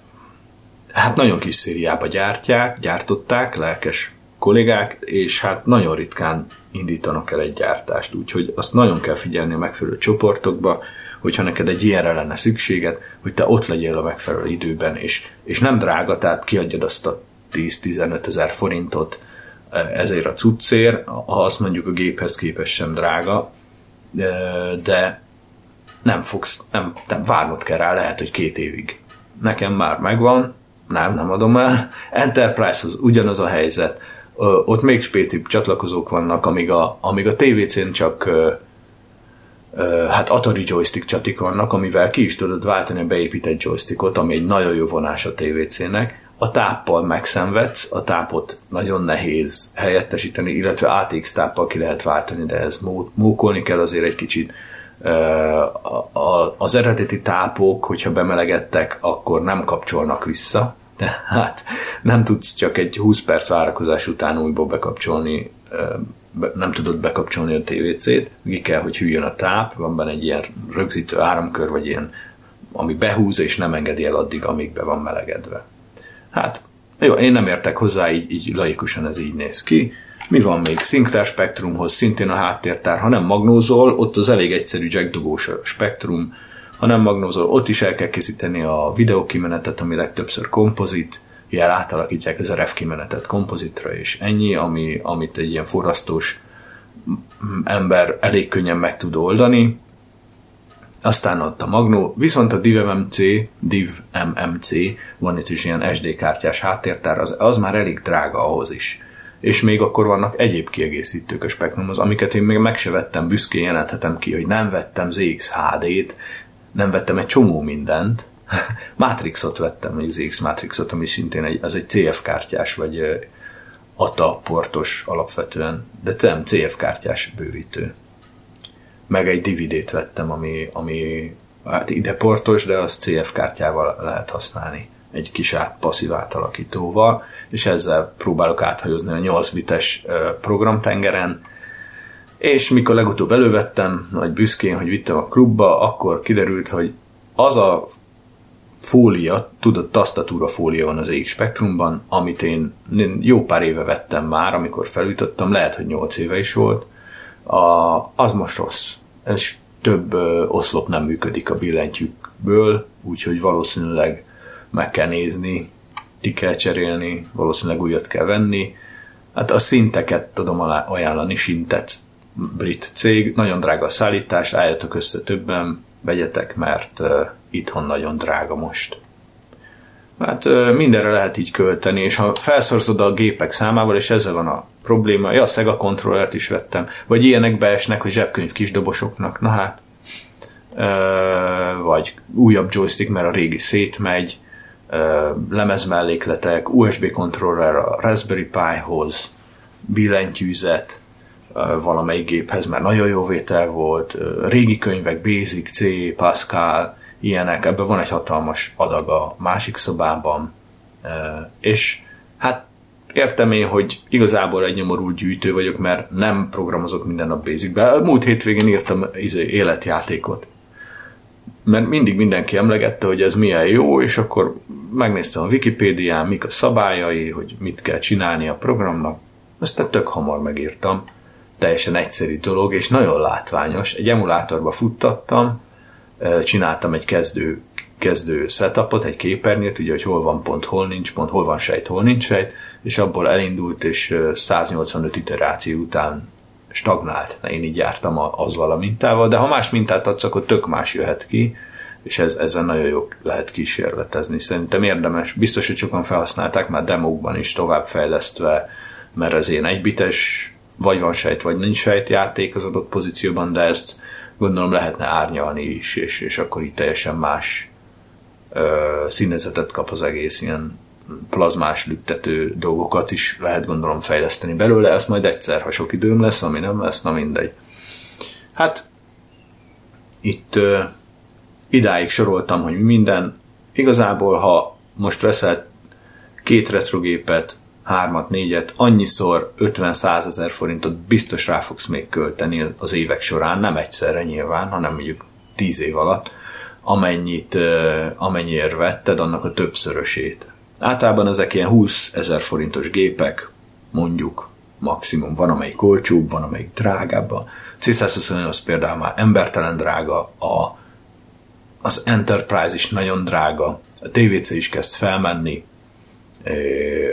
hát nagyon kis szériába gyártják, gyártották, lelkes kollégák, és hát nagyon ritkán indítanak el egy gyártást, úgyhogy azt nagyon kell figyelni a megfelelő csoportokba, hogyha neked egy ilyenre lenne szükséged, hogy te ott legyél a megfelelő időben, és, és nem drága, tehát kiadjad azt a tíz-tizenöt ezer forintot ezért a cuccér, ha azt mondjuk a géphez képest sem drága, de nem fogsz, nem, nem várnod kell rá, lehet, hogy két évig. Nekem már megvan, nem, nem adom el. Enterprise-hoz ugyanaz a helyzet, ott még spécibb csatlakozók vannak, amíg a, amíg a té vé cén csak hát Atari joystick csatik vannak, amivel ki is tudod váltani a beépített joystickot, ami egy nagyon jó vonás a té vé cének, a táppal megszenvedsz, a tápot nagyon nehéz helyettesíteni, illetve á té iksz táppal ki lehet váltani, de ez mókolni kell azért egy kicsit. Az eredeti tápok, hogyha bemelegettek, akkor nem kapcsolnak vissza, tehát nem tudsz csak egy húsz perc várakozás után újból bekapcsolni, nem tudod bekapcsolni a té vé cét, ki kell, hogy hűljön a táp, van benne egy ilyen rögzítő áramkör, vagy ilyen, ami behúz és nem engedi el addig, amíg be van melegedve. Hát, jó, én nem értek hozzá, így, így laikusan ez így néz ki. Mi van még? Sinclair spektrumhoz szintén a háttértár, ha nem magnózol, ott az elég egyszerű jackdugós spektrum, ha nem magnózol, ott is el kell készíteni a videókimenetet, ami legtöbbször kompozit, ilyen átalakítják az er ef kimenetet kompozitra, és ennyi, ami, amit egy ilyen forrasztós ember elég könnyen meg tud oldani. Aztán ott a Magnó, viszont a Div em em cé, Div em em cé, van itt is ilyen es dé kártyás háttértár, az, az már elég drága ahhoz is. És még akkor vannak egyéb kiegészítők a Spectrumhoz, amiket én még meg se vettem, büszkén jelenthetem ki, hogy nem vettem zé iksz há dét, nem vettem egy csomó mindent, Matrixot vettem, egy zé iksz Matrixot, ami szintén egy, az egy cé ef kártyás, vagy á té á portos alapvetően, de nem cé ef kártyás bővítő. Meg egy dé vé dét vettem, ami, ami hát ide portos, de az cé ef kártyával lehet használni, egy kis át, passzív átalakítóval, és ezzel próbálok áthajózni a nyolc bites programtengeren, és mikor legutóbb elővettem, nagy büszkén, hogy vittem a klubba, akkor kiderült, hogy az a fólia, tudod, tasztatúra fólia van az zé iksz Spectrumban, amit én jó pár éve vettem már, amikor felütöttem, lehet, hogy nyolc éve is volt, a, az most rossz, és több ö, oszlop nem működik a billentyűkből, úgyhogy valószínűleg meg kell nézni, ki kell cserélni, valószínűleg újat kell venni. Hát a szinteket tudom ajánlani, Sintec brit cég, nagyon drága a szállítás, álljatok össze többen, vegyetek, mert uh, itthon nagyon drága most. Hát uh, mindenre lehet így költeni, és ha felszorzod a gépek számával, és ezzel van a probléma, ja, a Sega kontrollert is vettem, vagy ilyenek beesnek, hogy zsebkönyv kisdobosoknak, na hát, uh, vagy újabb joystick, mert a régi szétmegy, lemezmellékletek, u es bé kontroller a Raspberry Pi-hoz, billentyűzet valamelyik géphez, mert nagyon jó vétel volt, régi könyvek, Basic, C, Pascal, ilyenek, ebben van egy hatalmas adag a másik szobában, és hát értem én, hogy igazából egy nyomorult gyűjtő vagyok, mert nem programozok minden nap Basicbe. Múlt hétvégén írtam izé, életjátékot, mert mindig mindenki emlegette, hogy ez milyen jó, és akkor megnéztem a Wikipédián, mik a szabályai, hogy mit kell csinálni a programnak. Aztán tök hamar megírtam. Teljesen egyszerű dolog, és nagyon látványos. Egy emulátorba futtattam, csináltam egy kezdő, kezdő setupot, egy képernyőt, ugye, hogy hol van pont, hol nincs pont, hol van sejt, hol nincs sejt, és abból elindult, és száznyolcvanöt iteráció után stagnált. Én így jártam a, azzal a mintával, de ha más mintát adsz, akkor tök más jöhet ki, és ez, ezzel nagyon jó lehet kísérletezni. Szerintem érdemes, biztos, hogy sokan felhasználták már demókban is továbbfejlesztve, mert az én egybites, vagy van sejt, vagy nincs sejt játék az adott pozícióban, de ezt gondolom lehetne árnyalni is, és, és akkor itt teljesen más ö, színezetet kap az egész, ilyen plazmás lüktető dolgokat is lehet gondolom fejleszteni belőle, ezt majd egyszer, ha sok időm lesz, ami nem lesz, na mindegy. Hát itt ö, idáig soroltam, hogy minden, igazából ha most veszed két retrogépet, hármat, négyet, annyiszor ötven-százezer forintot biztos rá fogsz még költeni az évek során, nem egyszerre nyilván, hanem mondjuk tíz év alatt, amennyit, amennyiért vetted, annak a többszörösét. Általában ezek ilyen húszezer forintos gépek, mondjuk maximum, van amelyik olcsóbb, van amelyik drágább. A cé százhuszonnyolc például már embertelen drága, a, az Enterprise is nagyon drága, a té vé cé is kezd felmenni,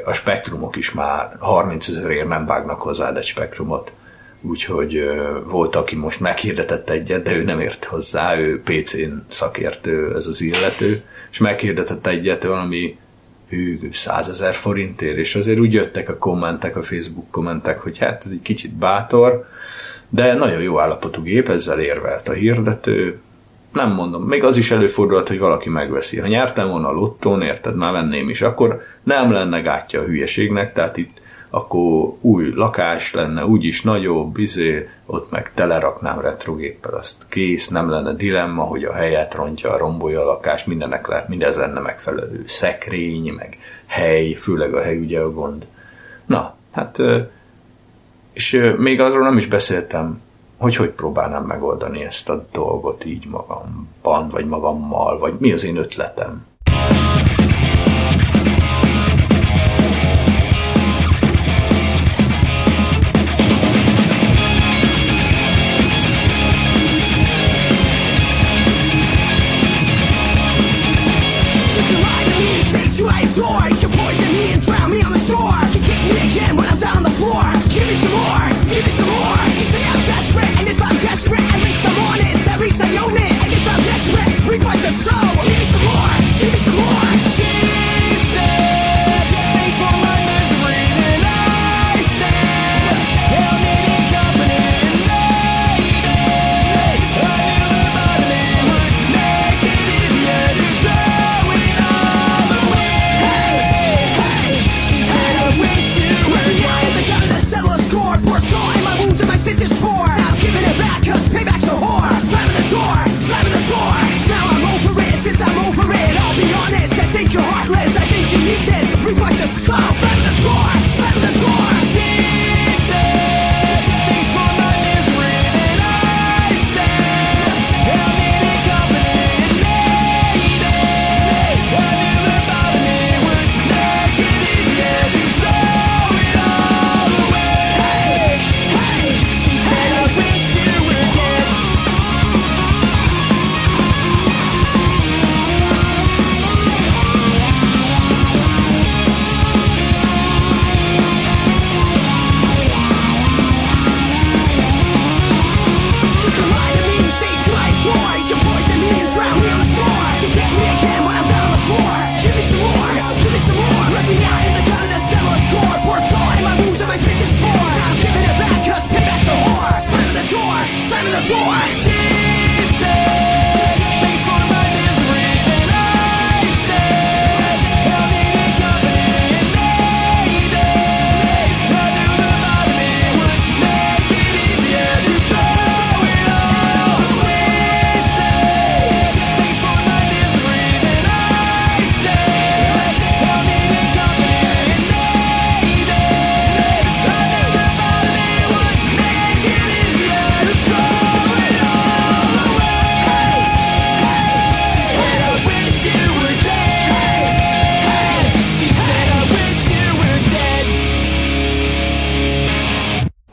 a spektrumok is már harmincezer nem vágnak hozzád egy spektrumot, úgyhogy volt, aki most meghirdetett egyet, de ő nem ért hozzá, ő pé cén szakértő, ez az illető, és meghirdetett egyet valami hű, százezer forintért, és azért úgy jöttek a kommentek, a Facebook kommentek, hogy hát ez egy kicsit bátor, de nagyon jó állapotú gép, ezzel érvelt a hirdető. Nem mondom, még az is előfordulhat, hogy valaki megveszi. Ha nyertem volna a lottón, érted, már venném is, akkor nem lenne gátja a hülyeségnek, tehát itt akkor új lakás lenne, úgyis nagyobb, izé, ott meg teleraknám retrogéppel, azt kész, nem lenne dilemma, hogy a helyet rontja, rombolja a lakás, mindennek le, mindez lenne megfelelő szekrény, meg hely, főleg a hely ugye a gond. Na, hát, és még arról nem is beszéltem, hogy hogy próbálnám megoldani ezt a dolgot így magamban, vagy magammal, vagy mi az én ötletem. Give me some more. You say I'm desperate, and if I'm desperate, at least I'm honest, at least I own it, and if I'm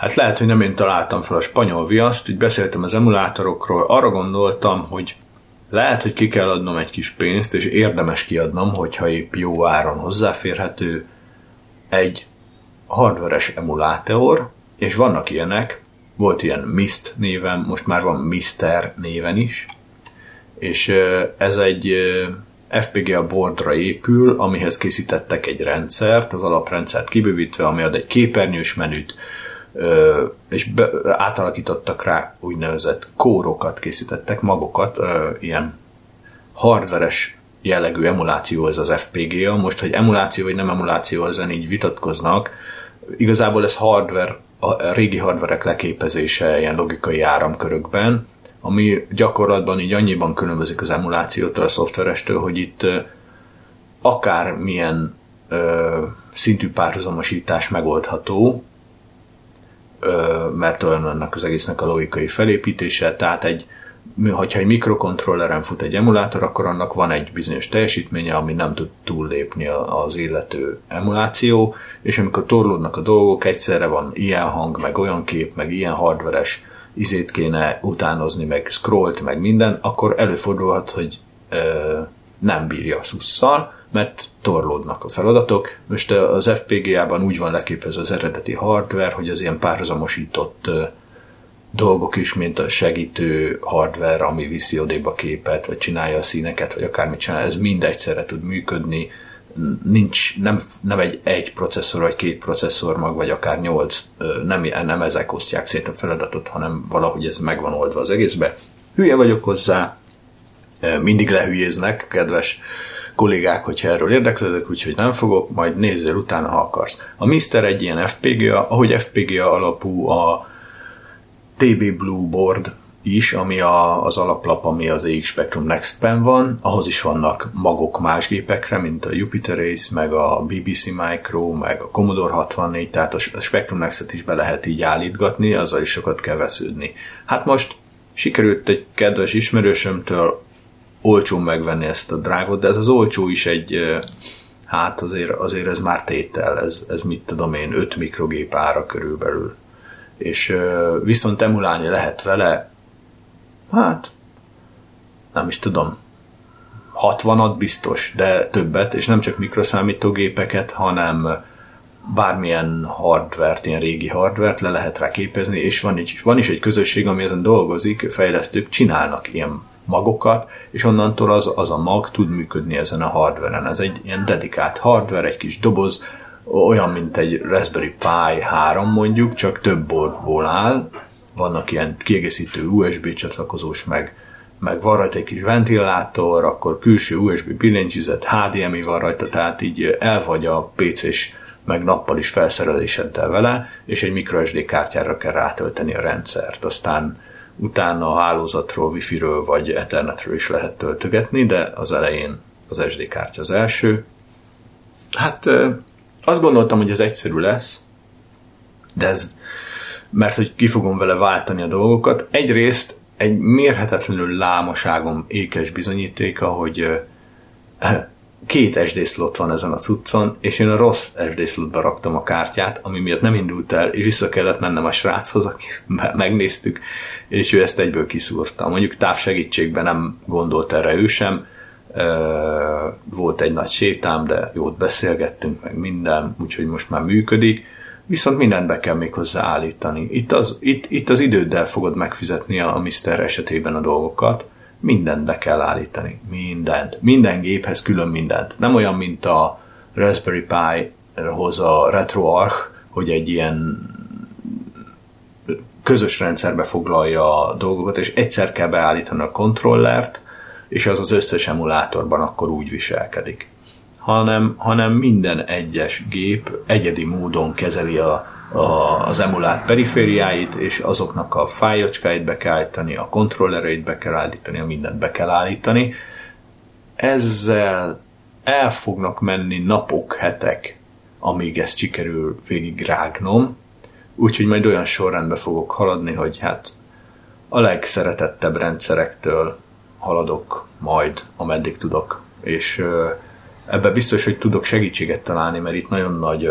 Hát lehet, hogy nem én találtam fel a spanyol viaszt, így beszéltem az emulátorokról, arra gondoltam, hogy lehet, hogy ki kell adnom egy kis pénzt, és érdemes kiadnom, hogyha épp jó áron hozzáférhető egy hardveres emulátor, és vannak ilyenek, volt ilyen MiST néven, most már van MiSTer néven is, és ez egy ef pé gé á boardra épül, amihez készítettek egy rendszert, az alaprendszert kibővítve, ami ad egy képernyős menüt, és be, átalakítottak rá úgynevezett kórokat, készítettek magukat, ilyen hardveres jellegű emuláció ez az ef pé gé á, most, hogy emuláció vagy nem emuláció, ezen így vitatkoznak, igazából ez hardware, a régi hardverek leképezése ilyen logikai áramkörökben, ami gyakorlatban így annyiban különbözik az emulációtól, a szoftverestől, hogy itt akármilyen ö, szintű párhuzamosítás megoldható, ö, mert olyan ennek az egésznek a logikai felépítése, tehát egy, hogyha egy mikrokontrolleren fut egy emulátor, akkor annak van egy bizonyos teljesítménye, ami nem tud túllépni az illető emuláció, és amikor torlódnak a dolgok, egyszerre van ilyen hang, meg olyan kép, meg ilyen hardveres izét kéne utánozni, meg scrollt, meg minden, akkor előfordulhat, hogy ö, nem bírja a szusszal, mert torlódnak a feladatok. Most az ef pé gé á-ban úgy van leképezve az eredeti hardware, hogy az ilyen párhuzamosított ö, dolgok is, mint a segítő hardware, ami viszi odébb a képet, vagy csinálja a színeket, vagy akármit csinál, ez mind egyszerre tud működni. Nincs, nem, nem egy egy processzor, vagy két processzor mag, vagy akár nyolc, nem, nem ezek osztják szét a feladatot, hanem valahogy ez megvan oldva az egészbe. Hülye vagyok hozzá, mindig lehülyéznek, kedves kollégák, hogyha erről érdeklődök, úgyhogy nem fogok, majd nézzél utána, ha akarsz. A MiSTer egy ilyen ef pé gé á, ahogy ef pé gé á alapú a té bé Blueboard is, ami a, az alaplap, ami az zé iksz Spectrum Next-ben van, ahhoz is vannak magok más gépekre, mint a Jupiter Ace, meg a bé bé cé Micro, meg a Commodore hatvannégy, tehát a Spectrum Next-et is be lehet így állítgatni, azzal is sokat kell vesződni. Hát most sikerült egy kedves ismerősömtől olcsón megvenni ezt a drive-ot, de ez az olcsó is egy, hát azért, azért ez már tétel, ez, ez mit tudom én, öt mikrogép ára körülbelül. És viszont emulálni lehet vele, hát nem is tudom, hatvanat biztos, de többet, és nem csak mikroszámítógépeket, hanem bármilyen hardvert, ilyen régi hardvert le lehet rá képezni, és van is, van is egy közösség, ami ezen dolgozik, fejlesztők csinálnak ilyen magokat, és onnantól az, az a mag tud működni ezen a hardveren. Ez egy ilyen dedikált hardver, egy kis doboz, olyan, mint egy Raspberry Pi három mondjuk, csak több boardból áll, vannak ilyen kiegészítő u es bé csatlakozós, meg, meg van rajta egy kis ventilátor, akkor külső u es bé billentyűzet, há dé em i van rajta, tehát így el vagy a pé cés, meg nappal is felszereléseddel vele, és egy microSD kártyára kell rátölteni a rendszert, aztán utána a hálózatról, wifi-ről vagy ethernetről is lehet töltögetni, de az elején az es dé kártya az első. Hát azt gondoltam, hogy ez egyszerű lesz, de ez, mert hogy ki fogom vele váltani a dolgokat. Egyrészt egy mérhetetlenül lámaságom ékes bizonyítéka, hogy két es dé slot van ezen a cuccon, és én a rossz es dé slotba raktam a kártyát, ami miatt nem indult el, és vissza kellett mennem a sráchoz, aki megnéztük, és ő ezt egyből kiszúrta. Mondjuk távsegítségben nem gondolt erre ő sem, volt egy nagy sétám, de jót beszélgettünk, meg minden, úgyhogy most már működik, viszont mindent be kell még hozzá állítani. Itt az, itt, itt az időddel fogod megfizetni a MiSTer esetében a dolgokat, mindent be kell állítani, mindent, minden géphez külön mindent. Nem olyan, mint a Raspberry Pi-hoz a RetroArch, hogy egy ilyen közös rendszerbe foglalja a dolgokat, és egyszer kell beállítani a kontrollert, és az az összes emulátorban akkor úgy viselkedik. Hanem, hanem minden egyes gép egyedi módon kezeli a, a, az emulát perifériáit, és azoknak a fájlocskáit be kell állítani, a kontrollereit be kell állítani, a mindent be kell állítani. Ezzel el fognak menni napok, hetek, amíg ezt sikerül végigrágnom, úgyhogy majd olyan sorrendbe fogok haladni, hogy hát a legszeretettebb rendszerektől haladok majd, ameddig tudok, és ebben biztos, hogy tudok segítséget találni, mert itt nagyon nagy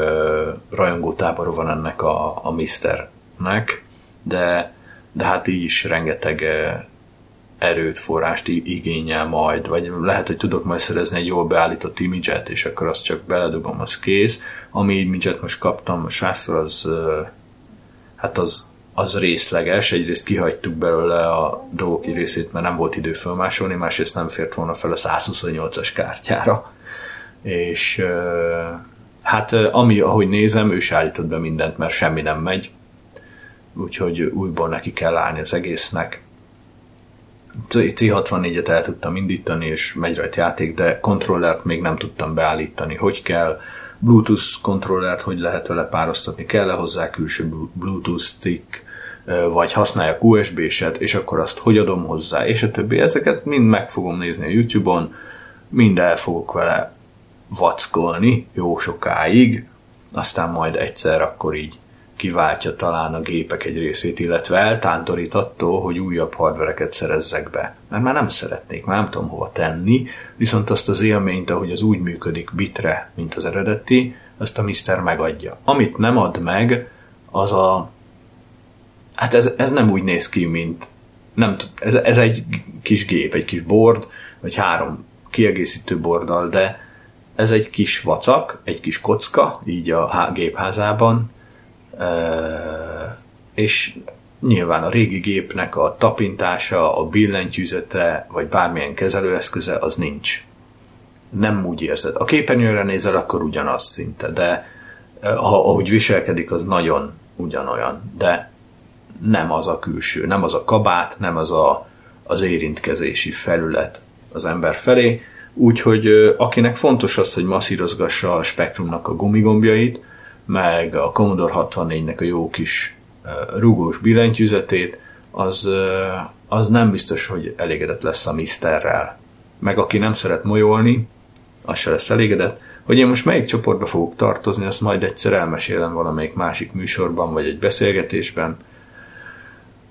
rajongótábor van ennek a, a MiSTer lehetnek, de, de hát így is rengeteg erőt, forrást igényel majd, vagy lehet, hogy tudok majd szerezni egy jól beállított image-et, és akkor azt csak beledugom, az kész. Ami image-et most kaptam, sászor az, hát az, az részleges, egyrészt kihagytuk belőle a dolgok egy részét, mert nem volt idő fölmásolni, másrészt nem fért volna fel a száz huszonnyolcas kártyára, és hát ami, ahogy nézem, ő se állított be mindent, mert semmi nem megy, úgyhogy újból neki kell állni az egésznek. cé hatvannégyet el tudtam indítani, és megy rajta játék, de kontrollert még nem tudtam beállítani, hogy kell. Bluetooth kontrollert hogy lehet vele pároztatni, kell-e hozzá külső Bluetooth stick, vagy használjak u es bé-set, és akkor azt hogy adom hozzá, és a többi. Ezeket mind meg fogom nézni a YouTube-on, mind el fogok vele vackolni jó sokáig, aztán majd egyszer akkor így kiváltja talán a gépek egy részét, illetve eltántorít attól, hogy újabb hardvereket szerezzek be. Mert már nem szeretnék, már nem tudom hova tenni, viszont azt az élményt, ahogy az úgy működik bitre, mint az eredeti, azt a MiSTer megadja. Amit nem ad meg, az a... Hát ez, ez nem úgy néz ki, mint... Nem, ez, ez egy kis gép, egy kis board, vagy három kiegészítő borddal, de ez egy kis vacak, egy kis kocka, így a gépházában, Uh, és nyilván a régi gépnek a tapintása, a billentyűzete, vagy bármilyen kezelőeszköze, az nincs. Nem úgy érzed. A képernyőre nézel, akkor ugyanaz szinte, de uh, ahogy viselkedik, az nagyon ugyanolyan, de nem az a külső, nem az a kabát, nem az a, az érintkezési felület az ember felé, úgyhogy uh, akinek fontos az, hogy masszírozgassa a spektrumnak a gumigombjait, meg a Commodore hatvannégynek a jó kis uh, rugós billentyűzetét, az, uh, az nem biztos, hogy elégedett lesz a MiSTerrel. Meg aki nem szeret molyolni, az se lesz elégedett. Hogy én most melyik csoportba fogok tartozni, azt majd egyszer elmesélem valamelyik másik műsorban, vagy egy beszélgetésben.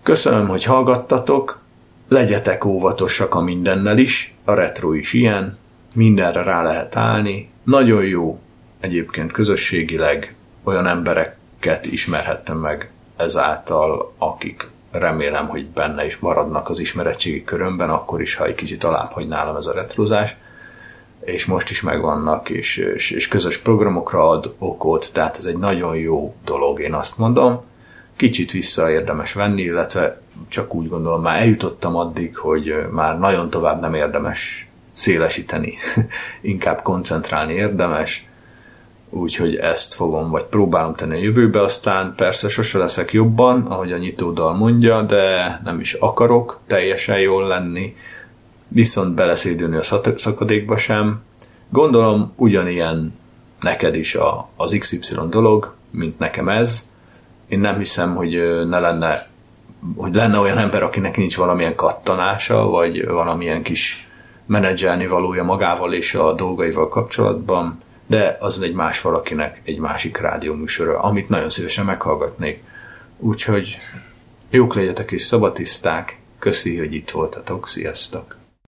Köszönöm, hogy hallgattatok, legyetek óvatosak a mindennel is, a retro is ilyen, mindenre rá lehet állni, nagyon jó egyébként közösségileg, olyan embereket ismerhettem meg ezáltal, akik remélem, hogy benne is maradnak az ismeretségi körömben, akkor is, ha egy kicsit alább hagy nálam ez a retrozás, és most is megvannak, és, és, és közös programokra ad okot, tehát ez egy nagyon jó dolog, én azt mondom. Kicsit vissza érdemes venni, illetve csak úgy gondolom, már eljutottam addig, hogy már nagyon tovább nem érdemes szélesíteni, inkább koncentrálni érdemes, úgyhogy ezt fogom, vagy próbálom tenni a jövőbe, aztán persze sose leszek jobban, ahogy a nyitódal mondja, de nem is akarok teljesen jól lenni, viszont beleszédülni a szakadékba sem. Gondolom ugyanilyen neked is a, az iksz ipszilon dolog, mint nekem ez. Én nem hiszem, hogy ne lenne, hogy lenne olyan ember, akinek nincs valamilyen kattanása, vagy valamilyen kis menedzselni valója magával és a dolgaival kapcsolatban, de az egy más valakinek egy másik rádióműsora, amit nagyon szívesen meghallgatnék. Úgyhogy jók legyetek és szabatiszták, köszi, hogy itt voltatok, sziasztok!